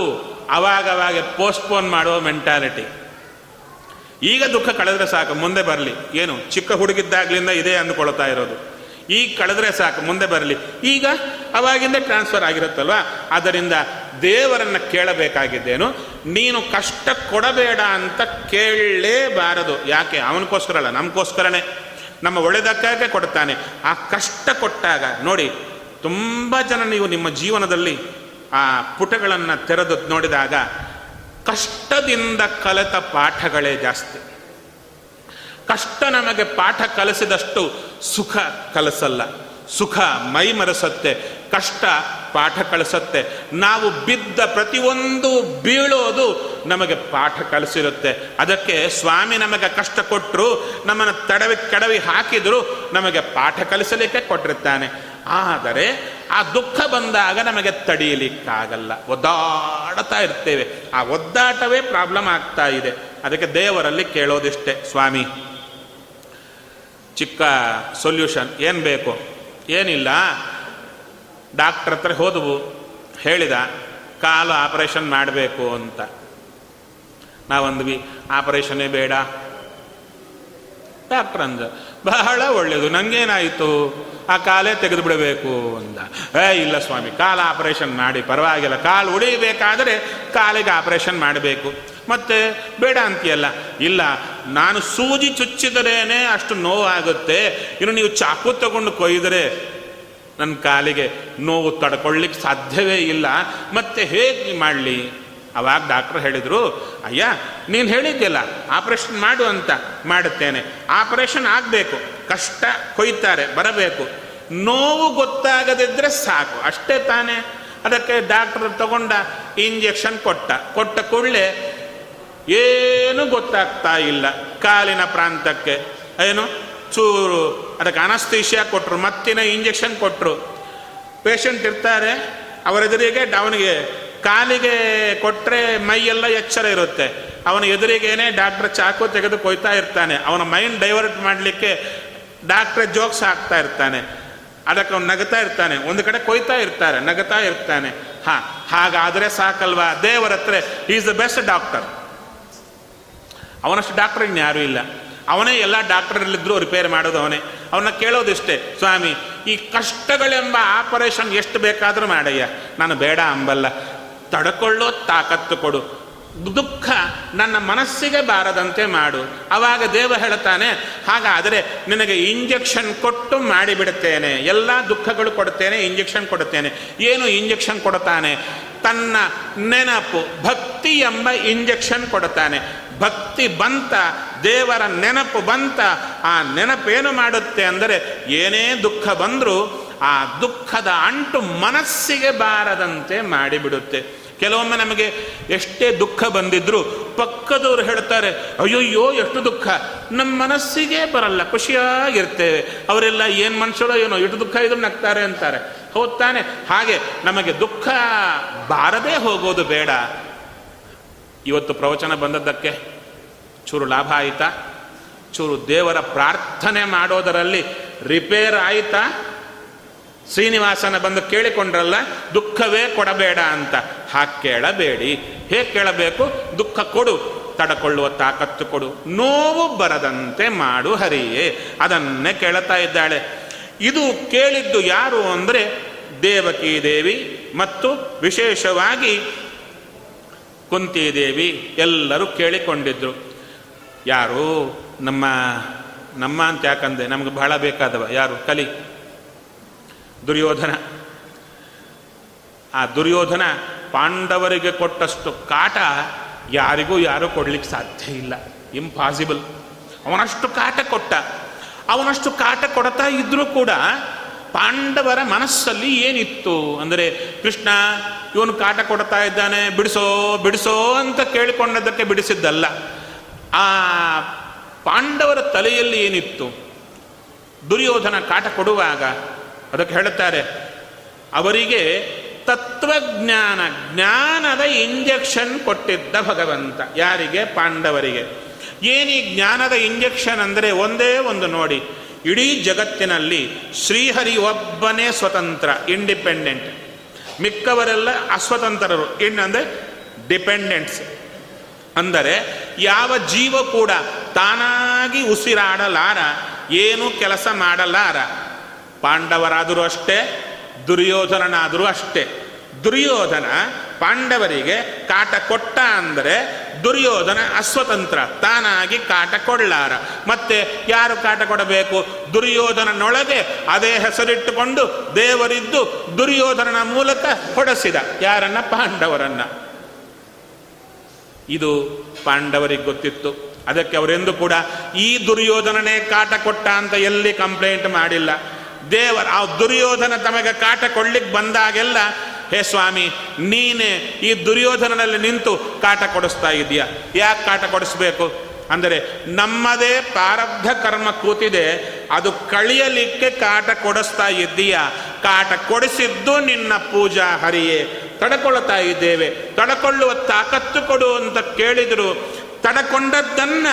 ಅವಾಗವಾಗ ಪೋಸ್ಟ್ಪೋನ್ ಮಾಡೋ ಮೆಂಟಾಲಿಟಿ. ಈಗ ದುಃಖ ಕಳೆದ್ರೆ ಸಾಕು, ಮುಂದೆ ಬರಲಿ, ಏನು ಚಿಕ್ಕ ಹುಡುಗಿದ್ದಾಗ್ಲಿಂದ ಇದೇ ಅಂದುಕೊಳ್ತಾ ಇರೋದು, ಈಗ ಕಳೆದ್ರೆ ಸಾಕು, ಮುಂದೆ ಬರಲಿ. ಈಗ ಅವಾಗಿಂದ ಟ್ರಾನ್ಸ್ಫರ್ ಆಗಿರುತ್ತಲ್ವ, ಆದ್ದರಿಂದ ದೇವರನ್ನು ಕೇಳಬೇಕಾಗಿದ್ದೇನು, ನೀನು ಕಷ್ಟ ಕೊಡಬೇಡ ಅಂತ ಕೇಳಲೇಬಾರದು. ಯಾಕೆ? ಅವನಿಗೋಸ್ಕರ ಅಲ್ಲ, ನಮಗೋಸ್ಕರನೇ, ನಮ್ಮ ಒಳ್ಳೆದಕ್ಕಾಗೆ ಕೊಡ್ತಾನೆ. ಆ ಕಷ್ಟ ಕೊಟ್ಟಾಗ ನೋಡಿ, ತುಂಬ ಜನ ನೀವು ನಿಮ್ಮ ಜೀವನದಲ್ಲಿ ಆ ಪುಟಗಳನ್ನು ತೆರೆದು ನೋಡಿದಾಗ ಕಷ್ಟದಿಂದ ಕಲಿತ ಪಾಠಗಳೇ ಜಾಸ್ತಿ. ಕಷ್ಟ ನಮಗೆ ಪಾಠ ಕಲಿಸಿದಷ್ಟು ಸುಖ ಕಲಿಸಲ್ಲ. ಸುಖ ಮೈಮರೆಸುತ್ತೆ, ಕಷ್ಟ ಪಾಠ ಕಲಿಸುತ್ತೆ. ನಾವು ಬಿದ್ದ ಪ್ರತಿಯೊಂದು ಬೀಳೋದು ನಮಗೆ ಪಾಠ ಕಲಿಸಿರುತ್ತೆ. ಅದಕ್ಕೆ ಸ್ವಾಮಿ ನಮಗೆ ಕಷ್ಟ ಕೊಟ್ಟರು, ನಮ್ಮನ್ನು ಕೆಡವಿ ಹಾಕಿದ್ರು, ನಮಗೆ ಪಾಠ ಕಲಿಸಲಿಕ್ಕೆ ಕೊಟ್ಟಿರ್ತಾನೆ. ಆದರೆ ಆ ದುಃಖ ಬಂದಾಗ ನಮಗೆ ತಡೆಯಲಿಕ್ಕಾಗಲ್ಲ, ಒದ್ದಾಡ್ತಾ ಇರ್ತೇವೆ. ಆ ಒದ್ದಾಟವೇ ಪ್ರಾಬ್ಲಮ್ ಆಗ್ತಾ ಇದೆ. ಅದಕ್ಕೆ ದೇವರಲ್ಲಿ ಕೇಳೋದಿಷ್ಟೇ, ಸ್ವಾಮಿ ಚಿಕ್ಕ ಸೊಲ್ಯೂಷನ್ ಏನು ಬೇಕು? ಏನಿಲ್ಲ, ಡಾಕ್ಟ್ರ್ ಹತ್ರ ಹೋದವು, ಹೇಳಿದ ಕಾಲು ಆಪರೇಷನ್ ಮಾಡಬೇಕು ಅಂತ. ನಾವಂದ್ವಿ ಆಪರೇಷನ್ನೇ ಬೇಡ. ಡಾಕ್ಟ್ರ್ ಅಂದ, ಬಹಳ ಒಳ್ಳೆಯದು, ನನಗೇನಾಯಿತು? ಆ ಕಾಲೇ ತೆಗೆದು ಬಿಡಬೇಕು ಅಂದ. ಇಲ್ಲ ಸ್ವಾಮಿ, ಕಾಲು ಆಪರೇಷನ್ ಮಾಡಿ ಪರವಾಗಿಲ್ಲ, ಕಾಲು ಉಳಿಬೇಕಾದರೆ ಕಾಲಿಗೆ ಆಪರೇಷನ್ ಮಾಡಬೇಕು. ಮತ್ತೆ ಬೇಡ ಅಂತೀಯಲ್ಲ? ಇಲ್ಲ, ನಾನು ಸೂಜಿ ಚುಚ್ಚಿದರೇನೆ ಅಷ್ಟು ನೋವಾಗುತ್ತೆ, ಇನ್ನು ನೀವು ಚಾಕು ತಗೊಂಡು ಕೊಯ್ದರೆ ನನ್ನ ಕಾಲಿಗೆ ನೋವು ತಡ್ಕೊಳ್ಳಿಕ್ಕೆ ಸಾಧ್ಯವೇ ಇಲ್ಲ, ಮತ್ತೆ ಹೇಗೆ ಮಾಡಲಿ? ಅವಾಗ ಡಾಕ್ಟ್ರ್ ಹೇಳಿದರು, ಅಯ್ಯ ನೀನು ಹೇಳಿದ್ಯಲ್ಲ ಆಪರೇಷನ್ ಮಾಡು ಅಂತ, ಮಾಡುತ್ತೇನೆ. ಆಪರೇಷನ್ ಆಗಬೇಕು, ಕಷ್ಟ ಕೊಯ್ತಾರೆ, ಬರಬೇಕು, ನೋವು ಗೊತ್ತಾಗದಿದ್ದರೆ ಸಾಕು, ಅಷ್ಟೇ ತಾನೇ. ಅದಕ್ಕೆ ಡಾಕ್ಟ್ರ್ ತಗೊಂಡ ಇಂಜೆಕ್ಷನ್ ಕೊಟ್ಟ ಕೂಡಲೇ ಏನೂ ಗೊತ್ತಾಗ್ತಾ ಇಲ್ಲ ಕಾಲಿನ ಪ್ರಾಂತಕ್ಕೆ. ಏನು ಚೂರು ಅದಕ್ಕೆ ಅನಸ್ತೇಶಿಯಾ ಕೊಟ್ಟರು, ಮತ್ತಿನ ಇಂಜೆಕ್ಷನ್ ಕೊಟ್ಟರು. ಪೇಷಂಟ್ ಇರ್ತಾರೆ, ಅವರೆದುರಿಗೆ ಅವನಿಗೆ ಕಾಲಿಗೆ ಕೊಟ್ಟರೆ ಮೈಯೆಲ್ಲ ಎಚ್ಚರ ಇರುತ್ತೆ, ಅವನ ಎದುರಿಗೇನೆ ಡಾಕ್ಟ್ರ್ ಚಾಕು ತೆಗೆದು ಕೊಯ್ತಾ ಇರ್ತಾನೆ. ಅವನ ಮೈಂಡ್ ಡೈವರ್ಟ್ ಮಾಡಲಿಕ್ಕೆ ಡಾಕ್ಟ್ರ್ ಜೋಕ್ಸ್ ಹಾಕ್ತಾ ಇರ್ತಾನೆ, ಅದಕ್ಕೆ ಅವ್ನು ನಗತಾ ಇರ್ತಾನೆ, ಒಂದು ಕಡೆ ಕೊಯ್ತಾ ಇರ್ತಾರೆ, ನಗತಾ ಇರ್ತಾನೆ. ಹಾಗಾದರೆ ಸಾಕಲ್ವಾ? ದೇವರ ಹತ್ರ ಈಸ್ ದ ಬೆಸ್ಟ್ ಡಾಕ್ಟರ್, ಅವನಷ್ಟು ಡಾಕ್ಟ್ರ್ ಇನ್ಯಾರೂ ಇಲ್ಲ, ಅವನೇ ಎಲ್ಲ ಡಾಕ್ಟರಲ್ಲಿದ್ದರೂ ರಿಪೇರ್ ಮಾಡೋದು ಅವನೇ. ಅವನ್ನ ಕೇಳೋದಿಷ್ಟೇ, ಸ್ವಾಮಿ ಈ ಕಷ್ಟಗಳೆಂಬ ಆಪರೇಷನ್ ಎಷ್ಟು ಬೇಕಾದರೂ ಮಾಡಯ್ಯ, ನಾನು ಬೇಡ ಅಂಬಲ್ಲ, ತಡ್ಕೊಳ್ಳೋ ತಾಕತ್ತು ಕೊಡು, ದುಃಖ ನನ್ನ ಮನಸ್ಸಿಗೆ ಬಾರದಂತೆ ಮಾಡು. ಆವಾಗ ದೇವ ಹೇಳ್ತಾನೆ, ಹಾಗಾದರೆ ನಿನಗೆ ಇಂಜೆಕ್ಷನ್ ಕೊಟ್ಟು ಮಾಡಿಬಿಡುತ್ತೇನೆ, ಎಲ್ಲ ದುಃಖಗಳು ಕೊಡುತ್ತೇನೆ, ಇಂಜೆಕ್ಷನ್ ಕೊಡುತ್ತೇನೆ. ಏನು ಇಂಜೆಕ್ಷನ್ ಕೊಡುತ್ತಾನೆ? ತನ್ನ ನೆನಪು, ಭಕ್ತಿ ಎಂಬ ಇಂಜೆಕ್ಷನ್ ಕೊಡುತ್ತಾನೆ. ಭಕ್ತಿ ಬಂತ, ದೇವರ ನೆನಪು ಬಂತ. ಆ ನೆನಪೇನು ಮಾಡುತ್ತೆ ಅಂದರೆ, ಏನೇ ದುಃಖ ಬಂದರೂ ಆ ದುಃಖದ ಅಂಟು ಮನಸ್ಸಿಗೆ ಬಾರದಂತೆ ಮಾಡಿಬಿಡುತ್ತೆ. ಕೆಲವೊಮ್ಮೆ ನಮಗೆ ಎಷ್ಟೇ ದುಃಖ ಬಂದಿದ್ರು ಪಕ್ಕದವರು ಹೇಳ್ತಾರೆ, ಅಯ್ಯೋ ಎಷ್ಟು ದುಃಖ, ನಮ್ಮ ಮನಸ್ಸಿಗೆ ಬರಲ್ಲ, ಖುಷಿಯಾಗಿರ್ತೇವೆ. ಅವರೆಲ್ಲ ಏನು ಮನುಷ್ಯರೋ ಏನೋ, ಎಷ್ಟು ದುಃಖ ಇದ್ರು ನಗ್ತಾರೆ ಅಂತಾರೆ, ಹೌದು ತಾನೆ? ಹಾಗೆ ನಮಗೆ ದುಃಖ ಬಾರದೇ ಹೋಗೋದು ಬೇಡ. ಇವತ್ತು ಪ್ರವಚನ ಬಂದದ್ದಕ್ಕೆ ಚೂರು ಲಾಭ ಆಯಿತಾ? ಚೂರು ದೇವರ ಪ್ರಾರ್ಥನೆ ಮಾಡೋದರಲ್ಲಿ ರಿಪೇರ್ ಆಯಿತಾ? ಶ್ರೀನಿವಾಸನ ಬಂದು ಕೇಳಿಕೊಂಡ್ರಲ್ಲ, ದುಃಖವೇ ಕೊಡಬೇಡ ಅಂತ. ಹಾಗೆ ಕೇಳಬೇಡಿ. ಹೇಗೆ ಕೇಳಬೇಕು? ದುಃಖ ಕೊಡು, ತಡಕೊಳ್ಳುವ ತಾಕತ್ತು ಕೊಡು, ನೋವು ಬರದಂತೆ ಮಾಡು ಹರಿಯೇ, ಅದನ್ನೇ ಕೇಳುತ್ತಾ ಇದ್ದಾಳೆ. ಇದು ಕೇಳಿದ್ದು ಯಾರು ಅಂದರೆ ದೇವಕಿ ದೇವಿ ಮತ್ತು ವಿಶೇಷವಾಗಿ ಕುಂತಿದೇವಿ ಎಲ್ಲರೂ ಕೇಳಿಕೊಂಡಿದ್ರು. ಯಾರು ನಮ್ಮ ಅಂತ ಯಾಕಂದೆ, ನಮಗೆ ಬಹಳ ಬೇಕಾದವ ಯಾರು? ಕಲಿ, ದುರ್ಯೋಧನ. ಆ ದುರ್ಯೋಧನ ಪಾಂಡವರಿಗೆ ಕೊಟ್ಟಷ್ಟು ಕಾಟ ಯಾರಿಗೂ ಯಾರು ಕೊಡಲಿಕ್ಕೆ ಸಾಧ್ಯ ಇಲ್ಲ, ಇಂಪಾಸಿಬಲ್. ಅವನಷ್ಟು ಕಾಟ ಕೊಟ್ಟ, ಅವನಷ್ಟು ಕಾಟ ಕೊಡ್ತಾ ಇದ್ರೂ ಕೂಡ ಪಾಂಡವರ ಮನಸ್ಸಲ್ಲಿ ಏನಿತ್ತು ಅಂದರೆ, ಕೃಷ್ಣ ಇವನು ಕಾಟ ಕೊಡ್ತಾ ಇದ್ದಾನೆ, ಬಿಡಿಸೋ ಬಿಡಿಸೋ ಅಂತ ಕೇಳಿಕೊಂಡದ್ದಕ್ಕೆ ಬಿಡಿಸಿದ್ದಲ್ಲ. ಆ ಪಾಂಡವರ ತಲೆಯಲ್ಲಿ ಏನಿತ್ತು? ದುರ್ಯೋಧನ ಕಾಟ ಕೊಡುವಾಗ ಅದಕ್ಕೆ ಹೇಳುತ್ತಾರೆ, ಅವರಿಗೆ ಜ್ಞಾನದ ಇಂಜೆಕ್ಷನ್ ಕೊಟ್ಟಿದ್ದ ಭಗವಂತ. ಯಾರಿಗೆ? ಪಾಂಡವರಿಗೆ. ಏನೀ ಜ್ಞಾನದ ಇಂಜೆಕ್ಷನ್ ಅಂದರೆ, ಒಂದೇ ಒಂದು ನೋಡಿ, ಇಡೀ ಜಗತ್ತಿನಲ್ಲಿ ಶ್ರೀಹರಿ ಒಬ್ಬನೇ ಸ್ವತಂತ್ರ, ಇಂಡಿಪೆಂಡೆಂಟ್. ಮಿಕ್ಕವರೆಲ್ಲ ಅಸ್ವತಂತ್ರರು, ಅಂದರೆ ಡಿಪೆಂಡೆಂಟ್ಸ್. ಅಂದರೆ ಯಾವ ಜೀವ ಕೂಡ ತಾನಾಗಿ ಉಸಿರಾಡಲಾರ, ಏನೂ ಕೆಲಸ ಮಾಡಲಾರ. ಪಾಂಡವರಾದರೂ ಅಷ್ಟೇ, ದುರ್ಯೋಧನನಾದರೂ ಅಷ್ಟೇ. ದುರ್ಯೋಧನ ಪಾಂಡವರಿಗೆ ಕಾಟ ಕೊಟ್ಟ ಅಂದರೆ ದುರ್ಯೋಧನ ಅಸ್ವತಂತ್ರ, ತಾನಾಗಿ ಕಾಟ ಕೊಡಲಾರ. ಮತ್ತೆ ಯಾರು ಕಾಟ ಕೊಡಬೇಕು? ದುರ್ಯೋಧನನೊಳಗೆ ಅದೇ ಹೆಸರಿಟ್ಟುಕೊಂಡು ದೇವರಿದ್ದು ದುರ್ಯೋಧನನ ಮೂಲಕ ಹೊಡೆಸಿದ ಯಾರನ್ನ? ಪಾಂಡವರನ್ನ. ಇದು ಪಾಂಡವರಿಗೆ ಗೊತ್ತಿತ್ತು. ಅದಕ್ಕೆ ಅವರೆಂದು ಕೂಡ ಈ ದುರ್ಯೋಧನನೇ ಕಾಟ ಕೊಟ್ಟ ಅಂತ ಎಲ್ಲಿ ಕಂಪ್ಲೇಂಟ್ ಮಾಡಿಲ್ಲ. ದೇವರ ಆ ದುರ್ಯೋಧನ ತಮಗೆ ಕಾಟ ಕೊಡ್ಲಿಕ್ಕೆ ಬಂದಾಗೆಲ್ಲ, ಹೇ ಸ್ವಾಮಿ, ನೀನೇ ಈ ದುರ್ಯೋಧನನಲ್ಲಿ ನಿಂತು ಕಾಟ ಕೊಡಿಸ್ತಾ ಇದೀಯ, ಯಾಕೆ ಕಾಟ ಕೊಡಿಸ್ಬೇಕು ಅಂದರೆ, ನಮ್ಮದೇ ಪ್ರಾರಬ್ಧ ಕರ್ಮ ಕೂತಿದೆ, ಅದು ಕಳಿಯಲಿಕ್ಕೆ ಕಾಟ ಕೊಡಿಸ್ತಾ ಇದ್ದೀಯ, ಕಾಟ ಕೊಡಿಸಿದ್ದು ನಿನ್ನ ಪೂಜಾ ಹರಿಯೇ, ತಡಕೊಳ್ತಾ ಇದ್ದೇವೆ, ತಡಕೊಳ್ಳುವ ತಾಕತ್ತು ಕೊಡು ಅಂತ ಕೇಳಿದರು. ತಡಕೊಂಡದ್ದನ್ನು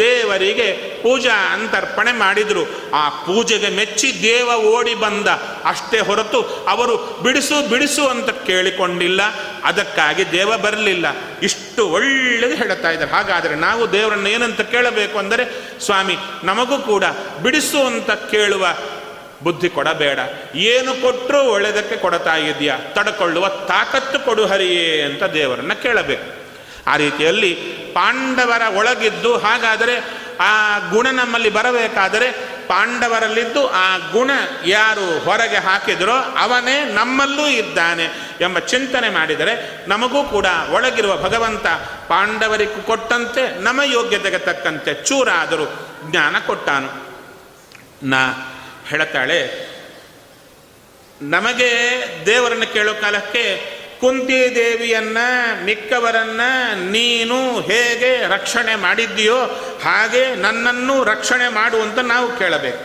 ದೇವರಿಗೆ ಪೂಜಾ ಅಂತರ್ಪಣೆ ಮಾಡಿದರು. ಆ ಪೂಜೆಗೆ ಮೆಚ್ಚಿ ದೇವ ಓಡಿ ಬಂದ ಅಷ್ಟೇ ಹೊರತು ಅವರು ಬಿಡಿಸು ಬಿಡಿಸು ಅಂತ ಕೇಳಿಕೊಂಡಿಲ್ಲ, ಅದಕ್ಕಾಗಿ ದೇವ ಬರಲಿಲ್ಲ. ಇಷ್ಟು ಒಳ್ಳೆಯದು ಹೇಳ್ತಾ ಇದ್ದಾರೆ. ಹಾಗಾದರೆ ನಾವು ದೇವರನ್ನು ಏನಂತ ಕೇಳಬೇಕು ಅಂದರೆ, ಸ್ವಾಮಿ ನಮಗೂ ಕೂಡ ಬಿಡಿಸು ಅಂತ ಕೇಳುವ ಬುದ್ಧಿ ಕೊಡಬೇಡ, ಏನು ಕೊಟ್ಟರೂ ಒಳ್ಳೆಯದಕ್ಕೆ ಕೊಡ್ತಾ ಇದೆಯಾ, ತಡ್ಕೊಳ್ಳುವ ತಾಕತ್ತು ಕೊಡು ಹರಿಯೇ ಅಂತ ದೇವರನ್ನು ಕೇಳಬೇಕು. ಆ ರೀತಿಯಲ್ಲಿ ಪಾಂಡವರ ಒಳಗಿದ್ದು, ಹಾಗಾದರೆ ಆ ಗುಣ ನಮ್ಮಲ್ಲಿ ಬರಬೇಕಾದರೆ ಪಾಂಡವರಲ್ಲಿದ್ದು ಆ ಗುಣ ಯಾರು ಹೊರಗೆ ಹಾಕಿದರೋ ಅವನೇ ನಮ್ಮಲ್ಲೂ ಇದ್ದಾನೆ ಎಂಬ ಚಿಂತನೆ ಮಾಡಿದರೆ ನಮಗೂ ಕೂಡ ಒಳಗಿರುವ ಭಗವಂತ ಪಾಂಡವರಿಗೂ ಕೊಟ್ಟಂತೆ ನಮ್ಮ ಯೋಗ್ಯತೆಗೆ ತಕ್ಕಂತೆ ಚೂರಾದರೂ ಜ್ಞಾನ ಕೊಟ್ಟಾನು. ನಾ ಹೇಳ್ತಾಳೆ, ನಮಗೆ ದೇವರನ್ನು ಕೇಳೋ ಕಾಲಕ್ಕೆ ಕುಂತಿದೇವಿಯನ್ನ ಮಿಕ್ಕವರನ್ನ ನೀನು ಹೇಗೆ ರಕ್ಷಣೆ ಮಾಡಿದ್ದೀಯೋ ಹಾಗೆ ನನ್ನನ್ನು ರಕ್ಷಣೆ ಮಾಡುವಂತ ನಾವು ಕೇಳಬೇಕು.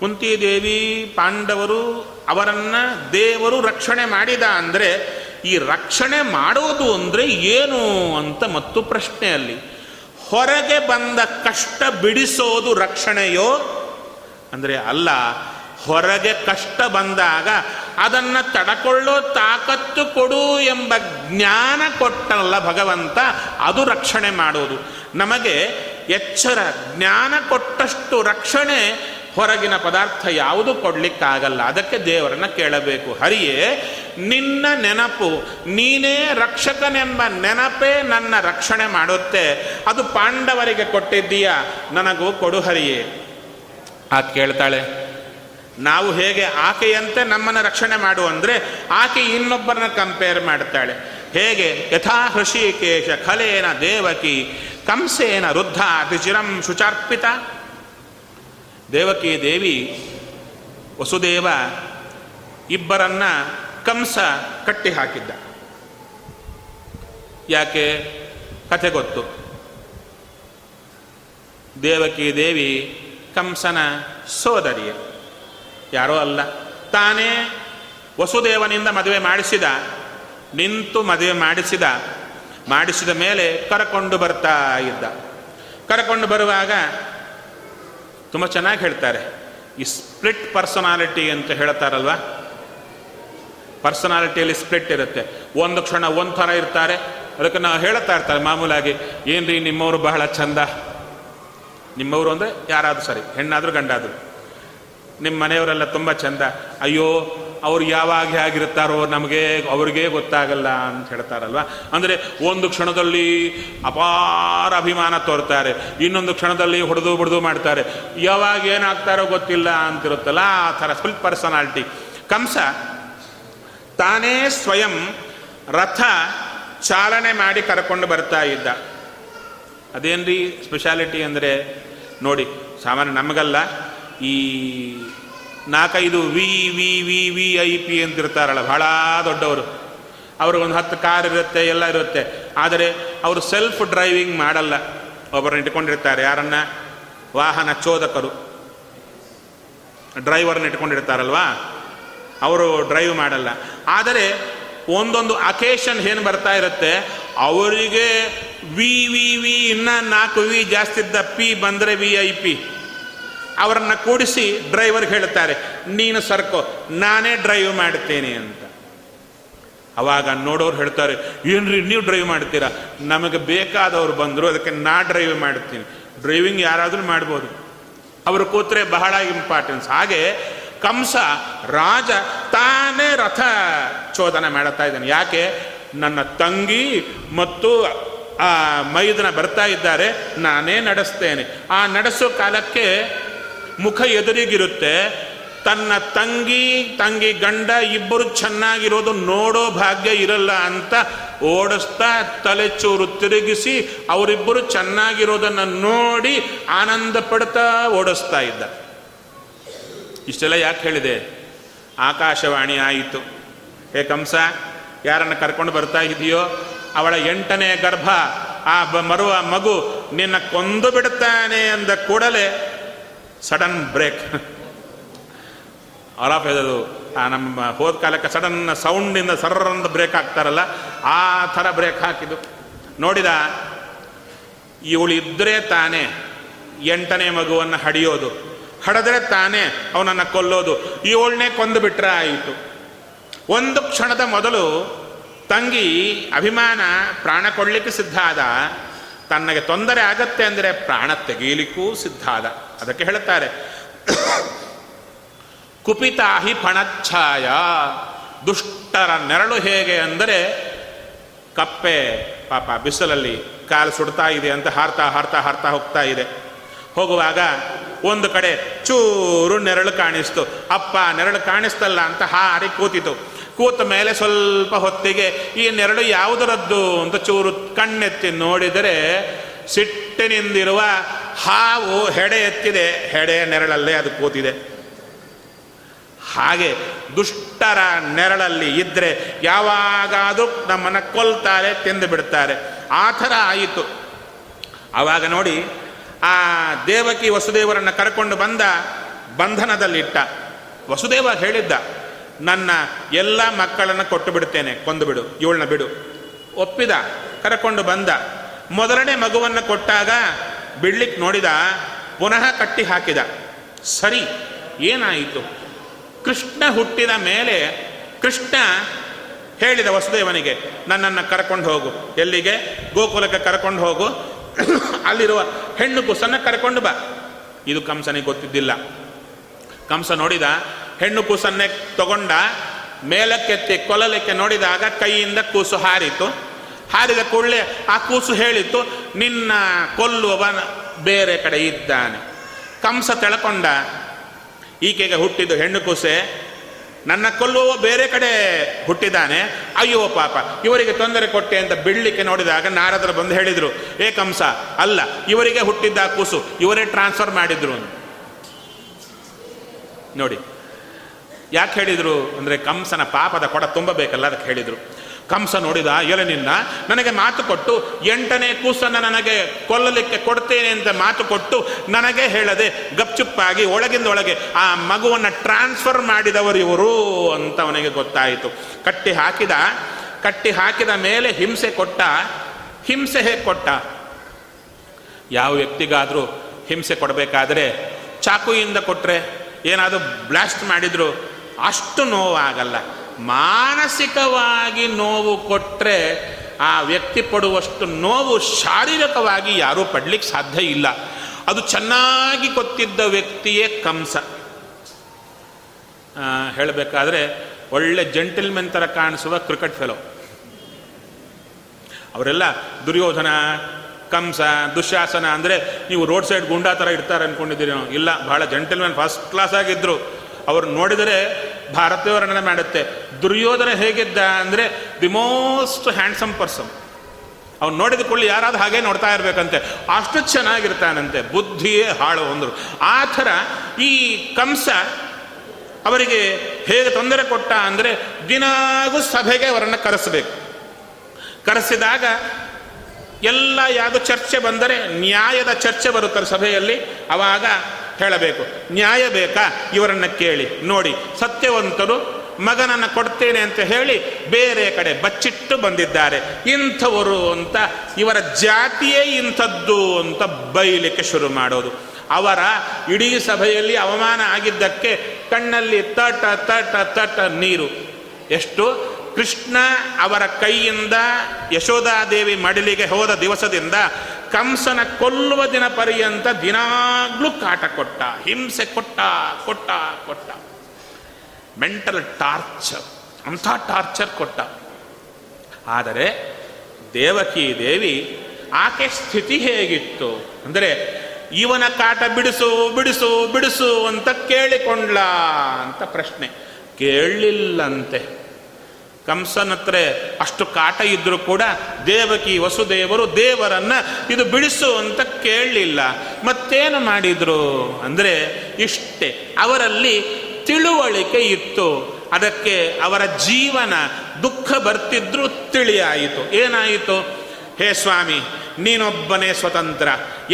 ಕುಂತಿದೇವಿ ಪಾಂಡವರು ಅವರನ್ನ ದೇವರು ರಕ್ಷಣೆ ಮಾಡಿದ ಅಂದರೆ, ಈ ರಕ್ಷಣೆ ಮಾಡೋದು ಅಂದರೆ ಏನು ಅಂತ ಮತ್ತು ಪ್ರಶ್ನೆಯಲ್ಲಿ ಹೊರಗೆ ಬಂದ ಕಷ್ಟ ಬಿಡಿಸೋದು ರಕ್ಷಣೆಯೋ ಅಂದರೆ ಅಲ್ಲ. ಹೊರಗೆ ಕಷ್ಟ ಬಂದಾಗ ಅದನ್ನು ತಡಕೊಳ್ಳೋ ತಾಕತ್ತು ಕೊಡು ಎಂಬ ಜ್ಞಾನ ಕೊಟ್ಟನಲ್ಲ ಭಗವಂತ, ಅದು ರಕ್ಷಣೆ ಮಾಡೋದು. ನಮಗೆ ಎಚ್ಚರ ಜ್ಞಾನ ಕೊಟ್ಟಷ್ಟು ರಕ್ಷಣೆ ಹೊರಗಿನ ಪದಾರ್ಥ ಯಾವುದು ಕೊಡಲಿಕ್ಕಾಗಲ್ಲ. ಅದಕ್ಕೆ ದೇವರನ್ನು ಕೇಳಬೇಕು. ಹರಿಯೇ, ನಿನ್ನ ನೆನಪು, ನೀನೇ ರಕ್ಷಕನೆಂಬ ನೆನಪೇ ನನ್ನ ರಕ್ಷಣೆ ಮಾಡುತ್ತೆ. ಅದು ಪಾಂಡವರಿಗೆ ಕೊಟ್ಟಿದ್ದೀಯ, ನನಗೂ ಕೊಡು ಹರಿಯೇ. ಆಕೆ ಕೇಳ್ತಾಳೆ, ನಾವು ಹೇಗೆ ಆಕೆಯಂತೆ ನಮ್ಮನ್ನು ರಕ್ಷಣೆ ಮಾಡು ಅಂದರೆ ಆಕೆ ಇನ್ನೊಬ್ಬರನ್ನ ಕಂಪೇರ್ ಮಾಡ್ತಾಳೆ. ಹೇಗೆ ಯಥಾ ಹೃಷಿಕೇಶ ಖಲೇನ ದೇವಕಿ ಕಂಸೇನ ವೃದ್ಧ ಅತಿಚಿರಂ ಶುಚಾರ್ಪಿತ. ದೇವಕಿ ದೇವಿ ವಸುದೇವ ಇಬ್ಬರನ್ನ ಕಂಸ ಕಟ್ಟಿ ಹಾಕಿದ್ದ. ಯಾಕೆ? ಕಥೆ ಗೊತ್ತು. ದೇವಕಿ ದೇವಿ ಕಂಸನ ಸೋದರಿಯ, ಯಾರೋ ಅಲ್ಲ, ತಾನೇ ವಸುದೇವನಿಂದ ಮದುವೆ ಮಾಡಿಸಿದ, ನಿಂತು ಮದುವೆ ಮಾಡಿಸಿದ ಮೇಲೆ ಕರಕೊಂಡು ಬರ್ತಾ ಇದ್ದ. ಕರಕೊಂಡು ಬರುವಾಗ ತುಂಬ ಚೆನ್ನಾಗಿ ಹೇಳ್ತಾರೆ, ಈ ಸ್ಪ್ಲಿಟ್ ಪರ್ಸನಾಲಿಟಿ ಅಂತ ಹೇಳ್ತಾರಲ್ವ, ಪರ್ಸನಾಲಿಟಿಯಲ್ಲಿ ಸ್ಪ್ಲಿಟ್ ಇರುತ್ತೆ. ಒಂದು ಕ್ಷಣ ಒಂದು ಥರ ಇರ್ತಾರೆ. ಅದಕ್ಕೆ ನಾವು ಹೇಳ್ತಾ ಇರ್ತಾರೆ ಮಾಮೂಲಾಗಿ, ಏನು ರೀ ನಿಮ್ಮವರು ಬಹಳ ಚಂದ. ನಿಮ್ಮವರು ಅಂದರೆ ಯಾರಾದರೂ ಸರಿ, ಹೆಣ್ಣಾದರೂ ಗಂಡಾದರೂ. ನಿಮ್ಮ ಮನೆಯವರೆಲ್ಲ ತುಂಬ ಚಂದ. ಅಯ್ಯೋ, ಅವ್ರು ಯಾವಾಗ ಹೇಗಿರ್ತಾರೋ ನಮಗೆ ಅವ್ರಿಗೇ ಗೊತ್ತಾಗಲ್ಲ ಅಂತ ಹೇಳ್ತಾರಲ್ವ. ಅಂದರೆ ಒಂದು ಕ್ಷಣದಲ್ಲಿ ಅಪಾರ ಅಭಿಮಾನ ತೋರ್ತಾರೆ, ಇನ್ನೊಂದು ಕ್ಷಣದಲ್ಲಿ ಹೊಡೆದು ಬಿಡದು ಮಾಡ್ತಾರೆ, ಯಾವಾಗ ಏನಾಗ್ತಾರೋ ಗೊತ್ತಿಲ್ಲ ಅಂತಿರುತ್ತಲ್ಲ, ಆ ಥರ ಸ್ಪ್ಲಿಟ್ ಪರ್ಸನಾಲಿಟಿ. ಕಂಸ ತಾನೇ ಸ್ವಯಂ ರಥ ಚಾಲನೆ ಮಾಡಿ ಕರ್ಕೊಂಡು ಬರ್ತಾ ಇದ್ದ. ಅದೇನ್ರಿ ಸ್ಪೆಷಾಲಿಟಿ ಅಂದರೆ, ನೋಡಿ, ಸಾಮಾನ್ಯ ನಮಗಲ್ಲ, ಈ ನಾಲ್ಕೈದು V V V V I P ಅಂತಿರ್ತಾರಲ್ಲ, ಭಾಳ ದೊಡ್ಡವರು, ಅವ್ರಿಗೊಂದು 10 ಕಾರ್ ಇರುತ್ತೆ, ಎಲ್ಲ ಇರುತ್ತೆ. ಆದರೆ ಅವರು ಸೆಲ್ಫ್ ಡ್ರೈವಿಂಗ್ ಮಾಡಲ್ಲ. ಒಬ್ಬರನ್ನ ಇಟ್ಕೊಂಡಿರ್ತಾರೆ, ಯಾರನ್ನ? ವಾಹನ ಚೋದಕರು, ಡ್ರೈವರ್ನ ಇಟ್ಕೊಂಡಿರ್ತಾರಲ್ವಾ, ಅವರು ಡ್ರೈವ್ ಮಾಡಲ್ಲ. ಆದರೆ ಒಂದೊಂದು ಅಕೇಶನ್ ಏನು ಬರ್ತಾ ಇರುತ್ತೆ, ಅವರಿಗೆ ವಿ ವಿ ವಿ ಇನ್ನ 4 ವಿ ಜಾಸ್ತಿ ಇದ್ದ ಪಿ ಬಂದರೆ ವಿ ಐ ಪಿ. ಅವರನ್ನ ಕೂಡಿಸಿ ಡ್ರೈವರ್ಗೆ ಹೇಳ್ತಾರೆ, ನೀನು ಸರ್ಕೋ, ನಾನೇ ಡ್ರೈವ್ ಮಾಡ್ತೇನೆ ಅಂತ. ಅವಾಗ ನೋಡೋರು ಹೇಳ್ತಾರೆ, ಏನ್ರಿ ನೀವು ಡ್ರೈವ್ ಮಾಡ್ತೀರಾ? ನಮಗೆ ಬೇಕಾದವ್ರು ಬಂದರು, ಅದಕ್ಕೆ ನಾ ಡ್ರೈವ್ ಮಾಡ್ತೀನಿ. ಡ್ರೈವಿಂಗ್ ಯಾರಾದರೂ ಮಾಡ್ಬೋದು, ಅವರು ಕೂತ್ರೆ ಬಹಳ ಇಂಪಾರ್ಟೆನ್ಸ್. ಹಾಗೆ ಕಂಸ ರಾಜ ತಾನೇ ರಥ ಚೋದನೆ ಮಾಡುತ್ತಾ ಇದ್ದಾನೆ. ಯಾಕೆ? ನನ್ನ ತಂಗಿ ಮತ್ತು ಆ ಮೈದನ ಬರ್ತಾ ಇದ್ದಾರೆ, ನಾನೇ ನಡೆಸ್ತೇನೆ. ಆ ನಡೆಸೋ ಕಾಲಕ್ಕೆ ಮುಖ ಎದುರಿಗಿರುತ್ತೆ, ತನ್ನ ತಂಗಿ ಗಂಡ ಇಬ್ಬರು ಚೆನ್ನಾಗಿರೋದು ನೋಡೋ ಭಾಗ್ಯ ಇರಲ್ಲ ಅಂತ ಓಡಿಸ್ತಾ ತಲೆ ಚೂರು ತಿರುಗಿಸಿ ಅವರಿಬ್ಬರು ಚೆನ್ನಾಗಿರೋದನ್ನು ನೋಡಿ ಆನಂದ ಪಡ್ತಾ ಓಡಿಸ್ತಾ ಇದ್ದ. ಇಷ್ಟೆಲ್ಲ ಯಾಕೆ ಹೇಳಿದೆ? ಆಕಾಶವಾಣಿ ಆಯಿತು, ಹೇ ಕಂಸ, ಯಾರನ್ನು ಕರ್ಕೊಂಡು ಬರ್ತಾ ಇದೆಯೋ ಅವಳ 8ನೇ ಗರ್ಭ, ಆ ಮರುವ ಮಗು ನಿನ್ನ ಕೊಂದು ಬಿಡ್ತಾನೆ ಅಂದ ಕೂಡಲೇ ಸಡನ್ ಬ್ರೇಕ್. ಆಲಾಫ್ ಅದು ನಮ್ಮ ಹೋದ ಕಾಲಕ್ಕೆ ಸಡನ್ ಸೌಂಡಿಂದ ಸರ್ರಂದು ಬ್ರೇಕ್ ಹಾಕ್ತಾರಲ್ಲ, ಆ ಥರ ಬ್ರೇಕ್ ಹಾಕಿದ್ದು ನೋಡಿದ. ಇವಳಿದ್ದರೆ ತಾನೇ 8ನೇ ಮಗುವನ್ನು ಹಡಿಯೋದು, ಹಡದ್ರೆ ತಾನೇ ಅವನನ್ನು ಕೊಲ್ಲೋದು. ಇವಳನ್ನೇ ಕೊಂದು ಬಿಟ್ರೆ ಆಯಿತು. ಒಂದು ಕ್ಷಣದ ಮೊದಲು ತಂಗಿ ಅಭಿಮಾನ ಪ್ರಾಣ ಕೊಡಲಿಕ್ಕೆ ಸಿದ್ಧ ಆದ, ತನಗೆ ತೊಂದರೆ ಆಗತ್ತೆ ಅಂದರೆ ಪ್ರಾಣ ತೆಗೀಲಿಕ್ಕೂ ಸಿದ್ಧ ಆದ. ಅದಕ್ಕೆ ಹೇಳ್ತಾರೆ, ಕುಪಿತಾಹಿ ಫಣಚ್ಛಾಯ, ದುಷ್ಟರ ನೆರಳು ಹೇಗೆ ಅಂದರೆ ಕಪ್ಪೆ, ಪಾಪ ಬಿಸಿಲಲ್ಲಿ ಕಾಲು ಸುಡ್ತಾ ಇದೆ ಅಂತ ಹಾರ್ತಾ ಹಾರ್ತಾ ಹಾರ್ತಾ ಹೋಗ್ತಾ ಇದೆ. ಹೋಗುವಾಗ ಒಂದು ಕಡೆ ಚೂರು ನೆರಳು ಕಾಣಿಸ್ತು. ಅಪ್ಪ, ನೆರಳು ಕಾಣಿಸ್ತಲ್ಲ ಅಂತ ಹಾರಿ ಕೂತಿತು. ಕೂತ ಮೇಲೆ ಸ್ವಲ್ಪ ಹೊತ್ತಿಗೆ ಈ ನೆರಳು ಯಾವುದರದ್ದು ಅಂತ ಚೂರು ಕಣ್ಣೆತ್ತಿ ನೋಡಿದರೆ ಸಿಟ್ಟಿನಿಂದಿರುವ ಹಾವು ಹೆಡೆ ಎತ್ತಿದೆ, ಹೆಡೆ ನೆರಳಲ್ಲೇ ಅದು ಕೂತಿದೆ. ಹಾಗೆ ದುಷ್ಟರ ನೆರಳಲ್ಲಿ ಇದ್ದರೆ ಯಾವಾಗಾದರೂ ನಮ್ಮನ್ನು ಕೊಲ್ತಾರೆ, ತಿಂದು ಬಿಡ್ತಾರೆ. ಆ ಥರ ಆಯಿತು. ಆವಾಗ ನೋಡಿ, ಆ ದೇವಕಿ ವಸುದೇವರನ್ನು ಕರ್ಕೊಂಡು ಬಂದ, ಬಂಧನದಲ್ಲಿಟ್ಟ. ವಸುದೇವ ಹೇಳಿದ್ದ, ನನ್ನ ಎಲ್ಲ ಮಕ್ಕಳನ್ನು ಕೊಟ್ಟು ಬಿಡ್ತೇನೆ, ಕೊಂದು ಬಿಡು, ಇವಳನ್ನ ಬಿಡು. ಒಪ್ಪಿದ, ಕರ್ಕೊಂಡು ಬಂದ. ಮೊದಲನೇ ಮಗುವನ್ನು ಕೊಟ್ಟಾಗ ಬಿಡ್ಲಿಕ್ಕೆ ನೋಡಿದ, ಪುನಃ ಕಟ್ಟಿ ಹಾಕಿದ. ಸರಿ, ಏನಾಯಿತು? ಕೃಷ್ಣ ಹುಟ್ಟಿದ ಮೇಲೆ ಕೃಷ್ಣ ಹೇಳಿದ ವಸುದೇವನಿಗೆ, ನನ್ನನ್ನು ಕರ್ಕೊಂಡು ಹೋಗು, ಎಲ್ಲಿಗೆ? ಗೋಕುಲಕ್ಕೆ ಕರ್ಕೊಂಡು ಹೋಗು, ಅಲ್ಲಿರುವ ಹೆಣ್ಣು ಕುಸನ್ನು ಕರ್ಕೊಂಡು ಬಾ. ಇದು ಕಂಸನಿಗೆ ಗೊತ್ತಿದ್ದಿಲ್ಲ. ಕಂಸ ನೋಡಿದ, ಹೆಣ್ಣು ಕೂಸನ್ನೇ ತಗೊಂಡ, ಮೇಲಕ್ಕೆತ್ತಿ ಕೊಲಲಿಕ್ಕೆ ನೋಡಿದಾಗ ಕೈಯಿಂದ ಕೂಸು ಹಾರಿತು. ಹಾರಿದ ಕೂಡಲೇ ಆ ಕೂಸು ಹೇಳಿತ್ತು, ನಿನ್ನ ಕೊಲ್ಲುವವ ಬೇರೆ ಕಡೆ ಇದ್ದಾನೆ. ಕಂಸ ತೆಳಕೊಂಡ, ಈಕೆಗೆ ಹುಟ್ಟಿದ್ದು ಹೆಣ್ಣು ಕೂಸೆ, ನನ್ನ ಕೊಲ್ಲುವ ಬೇರೆ ಕಡೆ ಹುಟ್ಟಿದ್ದಾನೆ, ಅಯ್ಯೋ ಪಾಪ ಇವರಿಗೆ ತೊಂದರೆ ಕೊಟ್ಟೆ ಅಂತ ಬಿಡಲಿಕ್ಕೆ ನೋಡಿದಾಗ ನಾರದರು ಬಂದು ಹೇಳಿದರು, ಏ ಕಂಸ ಅಲ್ಲ, ಇವರಿಗೆ ಹುಟ್ಟಿದ್ದ ಕೂಸು ಇವರೇ ಟ್ರಾನ್ಸ್ಫರ್ ಮಾಡಿದ್ರು. ನೋಡಿ ಯಾಕೆ ಹೇಳಿದರು ಅಂದರೆ ಕಂಸನ ಪಾಪದ ಕೊಡ ತುಂಬಬೇಕಲ್ಲ, ಅದಕ್ಕೆ ಹೇಳಿದರು. ಕಂಸ ನೋಡಿದ, ಎಲೆ ನಿನ್ನ ನನಗೆ ಮಾತು ಕೊಟ್ಟು 8ನೇ ಕೂಸನ್ನು ನನಗೆ ಕೊಲ್ಲಲಿಕ್ಕೆ ಕೊಡ್ತೇನೆ ಅಂತ ಮಾತು ಕೊಟ್ಟು ನನಗೆ ಹೇಳದೆ ಗಪ್ಚುಪ್ಪಾಗಿ ಒಳಗಿಂದೊಳಗೆ ಆ ಮಗುವನ್ನು ಟ್ರಾನ್ಸ್ಫರ್ ಮಾಡಿದವರು ಇವರು ಅಂತ ಅವನಿಗೆ ಗೊತ್ತಾಯಿತು. ಕಟ್ಟಿ ಹಾಕಿದ ಮೇಲೆ ಹಿಂಸೆ ಹೇಗೆ ಕೊಟ್ಟ? ಯಾವ ವ್ಯಕ್ತಿಗಾದರೂ ಹಿಂಸೆ ಕೊಡಬೇಕಾದ್ರೆ ಚಾಕುಯಿಂದ ಕೊಟ್ಟರೆ, ಏನಾದರೂ ಬ್ಲಾಸ್ಟ್ ಮಾಡಿದ್ರು ಅಷ್ಟು ನೋವಾಗಲ್ಲ, ಮಾನಸಿಕವಾಗಿ ನೋವು ಕೊಟ್ಟರೆ ಆ ವ್ಯಕ್ತಿ ಪಡುವಷ್ಟು ನೋವು ಶಾರೀರಿಕವಾಗಿ ಯಾರೂ ಪಡಲಿಕ್ಕೆ ಸಾಧ್ಯ ಇಲ್ಲ. ಅದು ಚೆನ್ನಾಗಿ ಗೊತ್ತಿದ್ದ ವ್ಯಕ್ತಿಯೇ ಕಂಸ. ಹೇಳಬೇಕಾದ್ರೆ ಒಳ್ಳೆ ಜೆಂಟಲ್ಮೆನ್ ಥರ ಕಾಣಿಸುವ ಕ್ರಿಕೆಟ್ ಫೆಲೋ ಅವರೆಲ್ಲ, ದುರ್ಯೋಧನ, ಕಂಸ, ದುಶ್ಯಾಸನ ಅಂದರೆ ನೀವು ರೋಡ್ ಸೈಡ್ ಗುಂಡಾ ಥರ ಇರ್ತಾರೆ ಅಂದ್ಕೊಂಡಿದ್ದೀರೇನೋ, ಇಲ್ಲ, ಬಹಳ ಜೆಂಟಲ್ಮೆನ್ ಫಸ್ಟ್ ಕ್ಲಾಸ್ ಆಗಿದ್ದರು. ಅವ್ರು ನೋಡಿದರೆ ಭಾರತೀಯ ವರ್ಣನೆ ಮಾಡುತ್ತೆ. ದುರ್ಯೋಧನ ಹೇಗಿದ್ದ ಅಂದರೆ ದಿ ಮೋಸ್ಟ್ ಹ್ಯಾಂಡ್ಸಮ್ ಪರ್ಸನ್. ಅವ್ನು ನೋಡಿದ ಕೂಡಲೇ ಯಾರಾದ್ರೂ ಹಾಗೆ ನೋಡ್ತಾ ಇರಬೇಕಂತೆ, ಅಷ್ಟು ಚೆನ್ನಾಗಿರ್ತಾನಂತೆ, ಬುದ್ಧಿಯೇ ಹಾಳು ಅಂದರು. ಆ ಥರ ಈ ಕಂಸ ಅವರಿಗೆ ಹೇಗೆ ತೊಂದರೆ ಕೊಟ್ಟ ಅಂದರೆ ದಿನಾಗೂ ಸಭೆಗೆ ಅವರನ್ನು ಕರೆಸಬೇಕು. ಕರೆಸಿದಾಗ ಎಲ್ಲ ಯಾವುದು ಚರ್ಚೆ ಬಂದರೆ ನ್ಯಾಯದ ಚರ್ಚೆ ಬರುತ್ತಾರೆ ಸಭೆಯಲ್ಲಿ, ಆವಾಗ ಹೇಳಬೇಕು, ನ್ಯಾಯ ಬೇಕಾ ಇವರನ್ನು ಕೇಳಿ ನೋಡಿ, ಸತ್ಯವಂತರು ಮಗನನ್ನು ಕೊಡ್ತೇನೆ ಅಂತ ಹೇಳಿ ಬೇರೆ ಕಡೆ ಬಚ್ಚಿಟ್ಟು ಬಂದಿದ್ದಾರೆ ಇಂಥವರು ಅಂತ, ಇವರ ಜಾತಿಯೇ ಇಂಥದ್ದು ಅಂತ ಬೈಲಿಕ್ಕೆ ಶುರು ಮಾಡೋದು. ಅವರ ಇಡೀ ಸಭೆಯಲ್ಲಿ ಅವಮಾನ ಆಗಿದ್ದಕ್ಕೆ ಕಣ್ಣಲ್ಲಿ ತಟ ತಟ ತಟ ನೀರು. ಎಷ್ಟು ಕೃಷ್ಣ ಅವರ ಕೈಯಿಂದ ಯಶೋಧಾದೇವಿ ಮಡಿಲಿಗೆ ಹೋದ ದಿವಸದಿಂದ ಕಂಸನ ಕೊಲ್ಲುವ ದಿನ ಪರ್ಯಂತ ದಿನಾಗ್ಲೂ ಕಾಟ ಕೊಟ್ಟ, ಹಿಂಸೆ ಕೊಟ್ಟ, ಮೆಂಟಲ್ ಟಾರ್ಚರ್, ಅಂಥ ಟಾರ್ಚರ್ ಕೊಟ್ಟ. ಆದರೆ ದೇವಕಿ ದೇವಿ, ಆಕೆ ಸ್ಥಿತಿ ಹೇಗಿತ್ತು ಅಂದರೆ ಇವನ ಕಾಟ ಬಿಡಿಸು ಬಿಡಿಸು ಬಿಡಿಸು ಅಂತ ಕೇಳಿಕೊಂಡ್ಲ ಅಂತ ಪ್ರಶ್ನೆ. ಕೇಳಲಿಲ್ಲಂತೆ. ಕಂಸನತ್ರ ಅಷ್ಟು ಕಾಟ ಇದ್ದರೂ ಕೂಡ ದೇವಕಿ ವಸುದೇವರು ದೇವರನ್ನು ಇದು ಬಿಡಿಸು ಅಂತ ಕೇಳಲಿಲ್ಲ. ಮತ್ತೇನು ಮಾಡಿದರು ಅಂದರೆ ಇಷ್ಟೇ, ಅವರಲ್ಲಿ ತಿಳುವಳಿಕೆ ಇತ್ತು. ಅದಕ್ಕೆ ಅವರ ಜೀವನ ದುಃಖ ಬರ್ತಿದ್ರೂ ತಿಳಿಯಾಯಿತು. ಏನಾಯಿತು? ಹೇ ಸ್ವಾಮಿ, ನೀನೊಬ್ಬನೇ ಸ್ವತಂತ್ರ,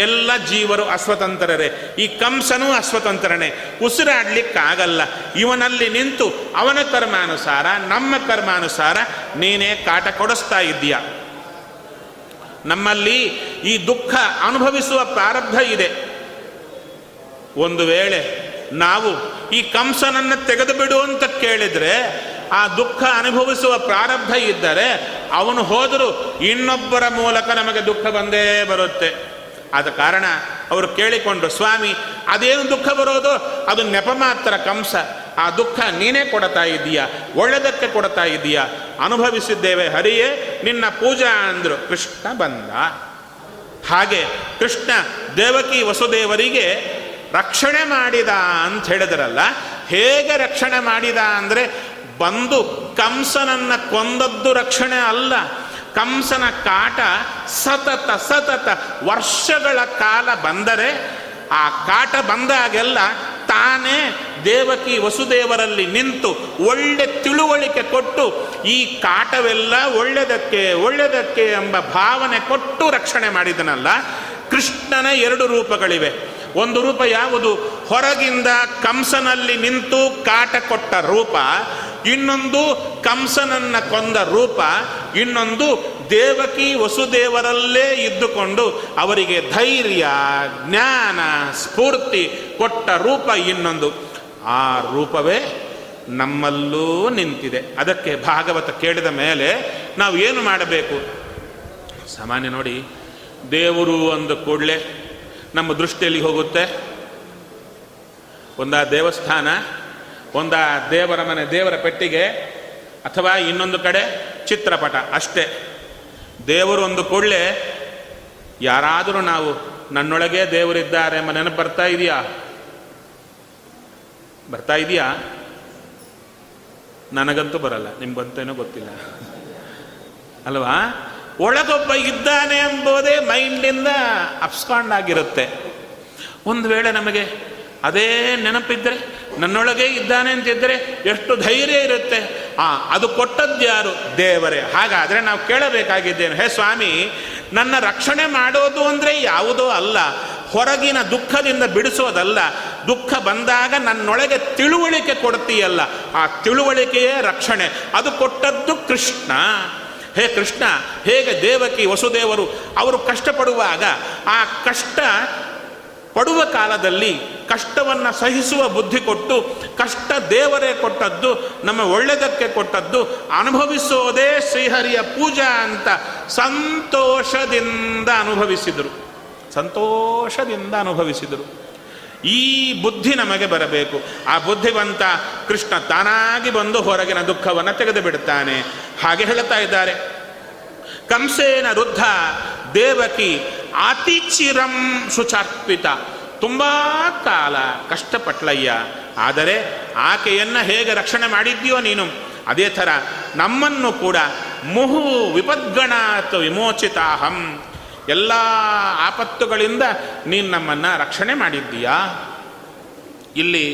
ಎಲ್ಲ ಜೀವರು ಅಸ್ವತಂತ್ರರೇ, ಈ ಕಂಸನೂ ಅಸ್ವತಂತ್ರನೇ, ಉಸಿರಾಡ್ಲಿಕ್ಕಾಗಲ್ಲ, ಇವನಲ್ಲಿ ನಿಂತು ಅವನ ಕರ್ಮಾನುಸಾರ ನಮ್ಮ ಕರ್ಮಾನುಸಾರ ನೀನೇ ಕಾಟ ಕೊಡಿಸ್ತಾ ಇದ್ದೀಯ. ನಮ್ಮಲ್ಲಿ ಈ ದುಃಖ ಅನುಭವಿಸುವ ಪ್ರಾರಬ್ಧ ಇದೆ. ಒಂದು ವೇಳೆ ನಾವು ಈ ಕಂಸನನ್ನು ತೆಗೆದು ಬಿಡು ಅಂತ ಕೇಳಿದರೆ, ಆ ದುಃಖ ಅನುಭವಿಸುವ ಪ್ರಾರಬ್ಧ ಇದ್ದರೆ ಅವನು ಹೋದರೂ ಇನ್ನೊಬ್ಬರ ಮೂಲಕ ನಮಗೆ ದುಃಖ ಬಂದೇ ಬರುತ್ತೆ. ಆದ ಕಾರಣ ಅವರು ಕೇಳಿಕೊಂಡ್ರು, ಸ್ವಾಮಿ ಅದೇನು ದುಃಖ ಬರೋದು, ಅದು ನೆಪ ಮಾತ್ರ ಕಂಸ, ಆ ದುಃಖ ನೀನೇ ಕೊಡ್ತಾ ಇದ್ದೀಯಾ, ಒಳ್ಳೆದಕ್ಕೆ ಕೊಡ್ತಾ ಇದ್ದೀಯಾ, ಅನುಭವಿಸಿದ್ದೇವೆ ಹರಿಯೇ ನಿನ್ನ ಪೂಜಾ ಅಂದರು. ಕೃಷ್ಣ ಬಂದ. ಹಾಗೆ ಕೃಷ್ಣ ದೇವಕಿ ವಸುದೇವರಿಗೆ ರಕ್ಷಣೆ ಮಾಡಿದ ಅಂತ ಹೇಳಿದರಲ್ಲ, ಹೇಗೆ ರಕ್ಷಣೆ ಮಾಡಿದ ಅಂದರೆ ಬಂದು ಕಂಸನನ್ನು ಕೊಂದದ್ದು ರಕ್ಷಣೆ ಅಲ್ಲ, ಕಂಸನ ಕಾಟ ಸತತ ವರ್ಷಗಳ ಕಾಲ ಬಂದರೆ ಆ ಕಾಟ ಬಂದಾಗೆಲ್ಲ ತಾನೇ ದೇವಕಿ ವಸುದೇವರಲ್ಲಿ ನಿಂತು ಒಳ್ಳೆ ತಿಳುವಳಿಕೆ ಕೊಟ್ಟು ಈ ಕಾಟವೆಲ್ಲ ಒಳ್ಳೆದಕ್ಕೆ ಎಂಬ ಭಾವನೆ ಕೊಟ್ಟು ರಕ್ಷಣೆ ಮಾಡಿದನಲ್ಲ. ಕೃಷ್ಣನ 2 ರೂಪಗಳಿವೆ. ಒಂದು ರೂಪ ಯಾವುದು? ಹೊರಗಿಂದ ಕಂಸನಲ್ಲಿ ನಿಂತು ಕಾಟ ಕೊಟ್ಟ ರೂಪ, ಇನ್ನೊಂದು ಕಂಸನನ್ನ ಕೊಂದ ರೂಪ, ಇನ್ನೊಂದು ದೇವಕಿ ವಸುದೇವರಲ್ಲೇ ಇದ್ದುಕೊಂಡು ಅವರಿಗೆ ಧೈರ್ಯ, ಜ್ಞಾನ, ಸ್ಫೂರ್ತಿ ಕೊಟ್ಟ ರೂಪ ಇನ್ನೊಂದು. ಆ ರೂಪವೇ ನಮ್ಮಲ್ಲೂ ನಿಂತಿದೆ. ಅದಕ್ಕೆ ಭಾಗವತ ಕೇಳಿದ ಮೇಲೆ ನಾವು ಏನು ಮಾಡಬೇಕು? ಸಾಮಾನ್ಯ ನೋಡಿ, ದೇವರು ಅಂದ ಕೂಡಲೇ ನಮ್ಮ ದೃಷ್ಟಿಯಲ್ಲಿ ಹೋಗುತ್ತೆ ಒಂದು ಆ ದೇವಸ್ಥಾನ, ಒಂದು ಆ ದೇವರ ಮನೆ, ದೇವರ ಪೆಟ್ಟಿಗೆ, ಅಥವಾ ಇನ್ನೊಂದು ಕಡೆ ಚಿತ್ರಪಟ ಅಷ್ಟೇ. ದೇವರು ಒಂದು ಕೂಡಲೇ ಯಾರಾದರೂ ನಾವು ನನ್ನೊಳಗೆ ದೇವರಿದ್ದಾರೆ ಎಂಬ ನೆನಪು ಬರ್ತಾ ಇದೆಯಾ? ನನಗಂತೂ ಬರಲ್ಲ, ನಿಮ್ಗಂತೇನೋ ಗೊತ್ತಿಲ್ಲ ಅಲ್ವಾ? ಒಳಗೊಬ್ಬ ಇದ್ದಾನೆ ಎಂಬುದೇ ಮೈಂಡಿಂದ ಅಬ್ಸ್ಕಾಂಡ್ ಆಗಿರುತ್ತೆ. ಒಂದು ವೇಳೆ ನಮಗೆ ಅದೇ ನೆನಪಿದ್ದರೆ, ನನ್ನೊಳಗೇ ಇದ್ದಾನೆ ಅಂತಿದ್ದರೆ ಎಷ್ಟು ಧೈರ್ಯ ಇರುತ್ತೆ. ಅದು ಕೊಟ್ಟದ್ದು ಯಾರು? ದೇವರೇ. ಹಾಗಾದರೆ ನಾವು ಕೇಳಬೇಕಾಗಿದ್ದೇನು? ಹೇ ಸ್ವಾಮಿ, ನನ್ನ ರಕ್ಷಣೆ ಮಾಡೋದು ಅಂದರೆ ಯಾವುದೋ ಅಲ್ಲ, ಹೊರಗಿನ ದುಃಖದಿಂದ ಬಿಡಿಸೋದಲ್ಲ, ದುಃಖ ಬಂದಾಗ ನನ್ನೊಳಗೆ ತಿಳುವಳಿಕೆ ಕೊಡ್ತೀಯಲ್ಲ, ಆ ತಿಳುವಳಿಕೆಯೇ ರಕ್ಷಣೆ. ಅದು ಕೊಟ್ಟದ್ದು ಕೃಷ್ಣ. ಹೇ ಕೃಷ್ಣ, ಹೇಗೆ ದೇವಕಿ ವಸುದೇವರು ಅವರು ಕಷ್ಟಪಡುವಾಗ, ಆ ಕಷ್ಟ ಪಡುವ ಕಾಲದಲ್ಲಿ ಕಷ್ಟವನ್ನು ಸಹಿಸುವ ಬುದ್ಧಿ ಕೊಟ್ಟು, ಕಷ್ಟ ದೇವರೇ ಕೊಟ್ಟದ್ದು, ನಮ್ಮ ಒಳ್ಳೆಯದಕ್ಕೆ ಕೊಟ್ಟದ್ದು, ಅನುಭವಿಸೋದೇ ಶ್ರೀಹರಿಯ ಪೂಜಾ ಅಂತ ಸಂತೋಷದಿಂದ ಅನುಭವಿಸಿದರು. ಈ ಬುದ್ಧಿ ನಮಗೆ ಬರಬೇಕು. ಆ ಬುದ್ಧಿವಂತ ಕೃಷ್ಣ ತಾನಾಗಿ ಬಂದು ಹೊರಗಿನ ದುಃಖವನ್ನು ತೆಗೆದು ಬಿಡುತ್ತಾನೆ. ಹಾಗೆ ಹೇಳ್ತಾ ಇದ್ದಾರೆ, ಕಂಸೇನ ರುದ್ಧ ದೇವಕಿ ಅತಿಚಿರಂ ಸುಚಾರ್ಪಿತ. ತುಂಬ ಕಾಲ ಕಷ್ಟಪಟ್ಲಯ್ಯ, ಆದರೆ ಆಕೆಯನ್ನು ಹೇಗೆ ರಕ್ಷಣೆ ಮಾಡಿದ್ದೀಯೋ ನೀನು, ಅದೇ ಥರ ನಮ್ಮನ್ನು ಕೂಡ. ಮುಹು ವಿಪದ್ಗಣಾತ್ ವಿಮೋಚಿತಾಹಂ, ಎಲ್ಲ ಆಪತ್ತುಗಳಿಂದ ನೀನು ನಮ್ಮನ್ನು ರಕ್ಷಣೆ ಮಾಡಿದ್ದೀಯಾ. ಇಲ್ಲಿ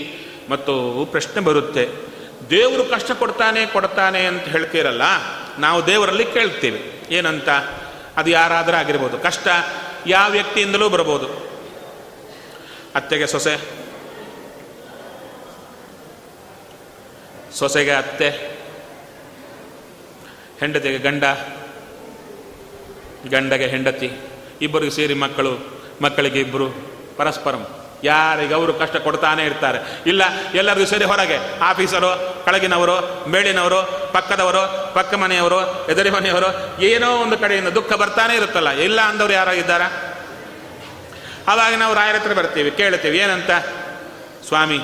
ಮತ್ತು ಪ್ರಶ್ನೆ ಬರುತ್ತೆ, ದೇವರು ಕಷ್ಟ ಕೊಡ್ತಾನೆ ಅಂತ ಹೇಳ್ತೀರಲ್ಲ, ನಾವು ದೇವರಲ್ಲಿ ಕೇಳ್ತೀವಿ ಏನಂತ? ಅದು ಯಾರಾದರೂ ಆಗಿರ್ಬೋದು, ಕಷ್ಟ ಯಾವ ವ್ಯಕ್ತಿಯಿಂದಲೂ ಬರ್ಬೋದು. ಅತ್ತೆಗೆ ಸೊಸೆಗೆ ಅತ್ತೆ, ಹೆಂಡತಿಗೆ ಗಂಡ, ಗಂಡಗೆ ಹೆಂಡತಿ, ಇಬ್ಬರಿಗೆ ಸೇರಿ ಮಕ್ಕಳು, ಮಕ್ಕಳಿಗೆ ಇಬ್ಬರು, ಪರಸ್ಪರಂ. ಯಾರಿಗವರು ಕಷ್ಟ ಕೊಡ್ತಾನೆ ಇರ್ತಾರೆ. ಇಲ್ಲ ಎಲ್ಲರಿಗೂ ಸೇರಿ ಹೊರಗೆ ಆಫೀಸರು, ಕೆಳಗಿನವರು, ಮೇಲಿನವರು, ಪಕ್ಕದವರು, ಪಕ್ಕ ಮನೆಯವರು, ಎದುರಿ ಮನೆಯವರು, ಏನೋ ಒಂದು ಕಡೆಯಿಂದ ದುಃಖ ಬರ್ತಾನೆ ಇರುತ್ತಲ್ಲ. ಇಲ್ಲ ಅಂದವರು ಯಾರಾಗಿದ್ದಾರ? ಆವಾಗ ನಾವು ರಾಯರ ಹತ್ರ ಬರ್ತೀವಿ, ಕೇಳ್ತೀವಿ ಏನಂತ? ಸ್ವಾಮಿ,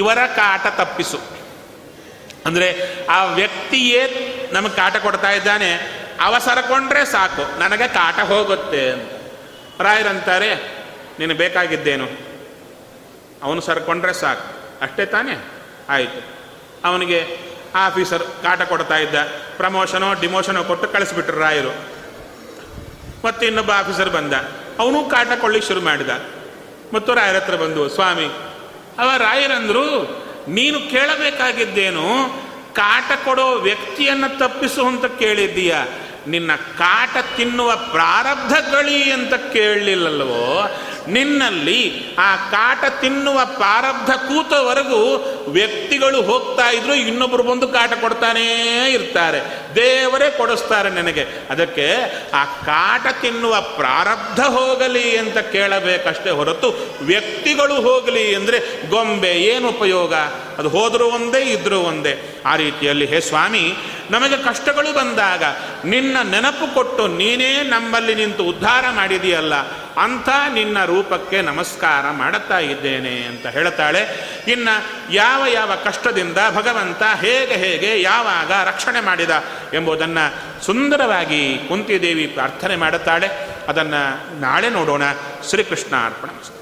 ಇವರ ಕಾಟ ತಪ್ಪಿಸು. ಅಂದರೆ ಆ ವ್ಯಕ್ತಿಯೇ ನಮಗೆ ಕಾಟ ಕೊಡ್ತಾ ಇದ್ದಾನೆ, ಅವಸರಕೊಂಡ್ರೆ ಸಾಕು, ನನಗೆ ಕಾಟ ಹೋಗುತ್ತೆ ಅಂತ. ರಾಯರಂತಾರೆ, ನೀನು ಬೇಕಾಗಿದ್ದೇನು, ಅವನು ಸರ್ಕೊಂಡ್ರೆ ಸಾಕು, ಅಷ್ಟೇ ತಾನೇ? ಆಯಿತು. ಅವನಿಗೆ ಆಫೀಸರ್ ಕಾಟ ಕೊಡ್ತಾ ಇದ್ದ, ಪ್ರಮೋಷನೋ ಡಿಮೋಷನೋ ಕೊಟ್ಟು ಕಳಿಸ್ಬಿಟ್ರು ರಾಯರು. ಮತ್ತು ಇನ್ನೊಬ್ಬ ಆಫೀಸರ್ ಬಂದ, ಅವನು ಕಾಟ ಕೊಡ್ಲಿಕ್ಕೆ ಶುರು ಮಾಡಿದ, ಮತ್ತು ರಾಯರ ಹತ್ರ ಬಂದು ಸ್ವಾಮಿ. ರಾಯರಂದರು, ನೀನು ಕೇಳಬೇಕಾಗಿದ್ದೇನು, ಕಾಟ ಕೊಡೋ ವ್ಯಕ್ತಿಯನ್ನು ತಪ್ಪಿಸು ಅಂತ ಕೇಳಿದ್ದೀಯ, ನಿನ್ನ ಕಾಟ ತಿನ್ನುವ ಪ್ರಾರಬ್ಧಗಳಿ ಅಂತ ಕೇಳಲಿಲ್ಲವೋ? ನಿನ್ನಲ್ಲಿ ಆ ಕಾಟ ತಿನ್ನುವ ಪ್ರಾರಬ್ಧ ಕೂತವರೆಗೂ ವ್ಯಕ್ತಿಗಳು ಹೋಗ್ತಾ ಇದ್ರು, ಇನ್ನೊಬ್ಬರು ಬಂದು ಕಾಟ ಕೊಡ್ತಾನೇ ಇರ್ತಾರೆ, ದೇವರೇ ಕೊಡಿಸ್ತಾರೆ ನನಗೆ. ಅದಕ್ಕೆ ಆ ಕಾಟ ತಿನ್ನುವ ಪ್ರಾರಬ್ಧ ಹೋಗಲಿ ಅಂತ ಕೇಳಬೇಕಷ್ಟೇ ಹೊರತು ವ್ಯಕ್ತಿಗಳು ಹೋಗಲಿ ಅಂದರೆ ಗೊಂಬೆ ಏನು ಉಪಯೋಗ? ಅದು ಹೋದರೂ ಒಂದೇ, ಇದ್ರೂ ಒಂದೇ. ಆ ರೀತಿಯಲ್ಲಿ ಹೇ ಸ್ವಾಮಿ, ನಮಗೆ ಕಷ್ಟಗಳು ಬಂದಾಗ ನಿನ್ನ ನೆನಪು ಕೊಟ್ಟು ನೀನೇ ನಮ್ಮಲ್ಲಿ ನಿಂತು ಉದ್ಧಾರ ಮಾಡಿದೆಯಲ್ಲ, ಅಂಥ ನಿನ್ನ ರೂಪಕ್ಕೆ ನಮಸ್ಕಾರ ಮಾಡುತ್ತಾ ಇದ್ದೇನೆ ಅಂತ ಹೇಳ್ತಾಳೆ. ಇನ್ನು ಯಾವ ಯಾವ ಕಷ್ಟದಿಂದ ಭಗವಂತ ಹೇಗೆ ಯಾವಾಗ ರಕ್ಷಣೆ ಮಾಡಿದ ಎಂಬುದನ್ನು ಸುಂದರವಾಗಿ ಕುಂತಿದೇವಿ ಪ್ರಾರ್ಥನೆ ಮಾಡುತ್ತಾಳೆ. ಅದನ್ನು ನಾಳೆ ನೋಡೋಣ. ಶ್ರೀಕೃಷ್ಣ ಅರ್ಪಣ.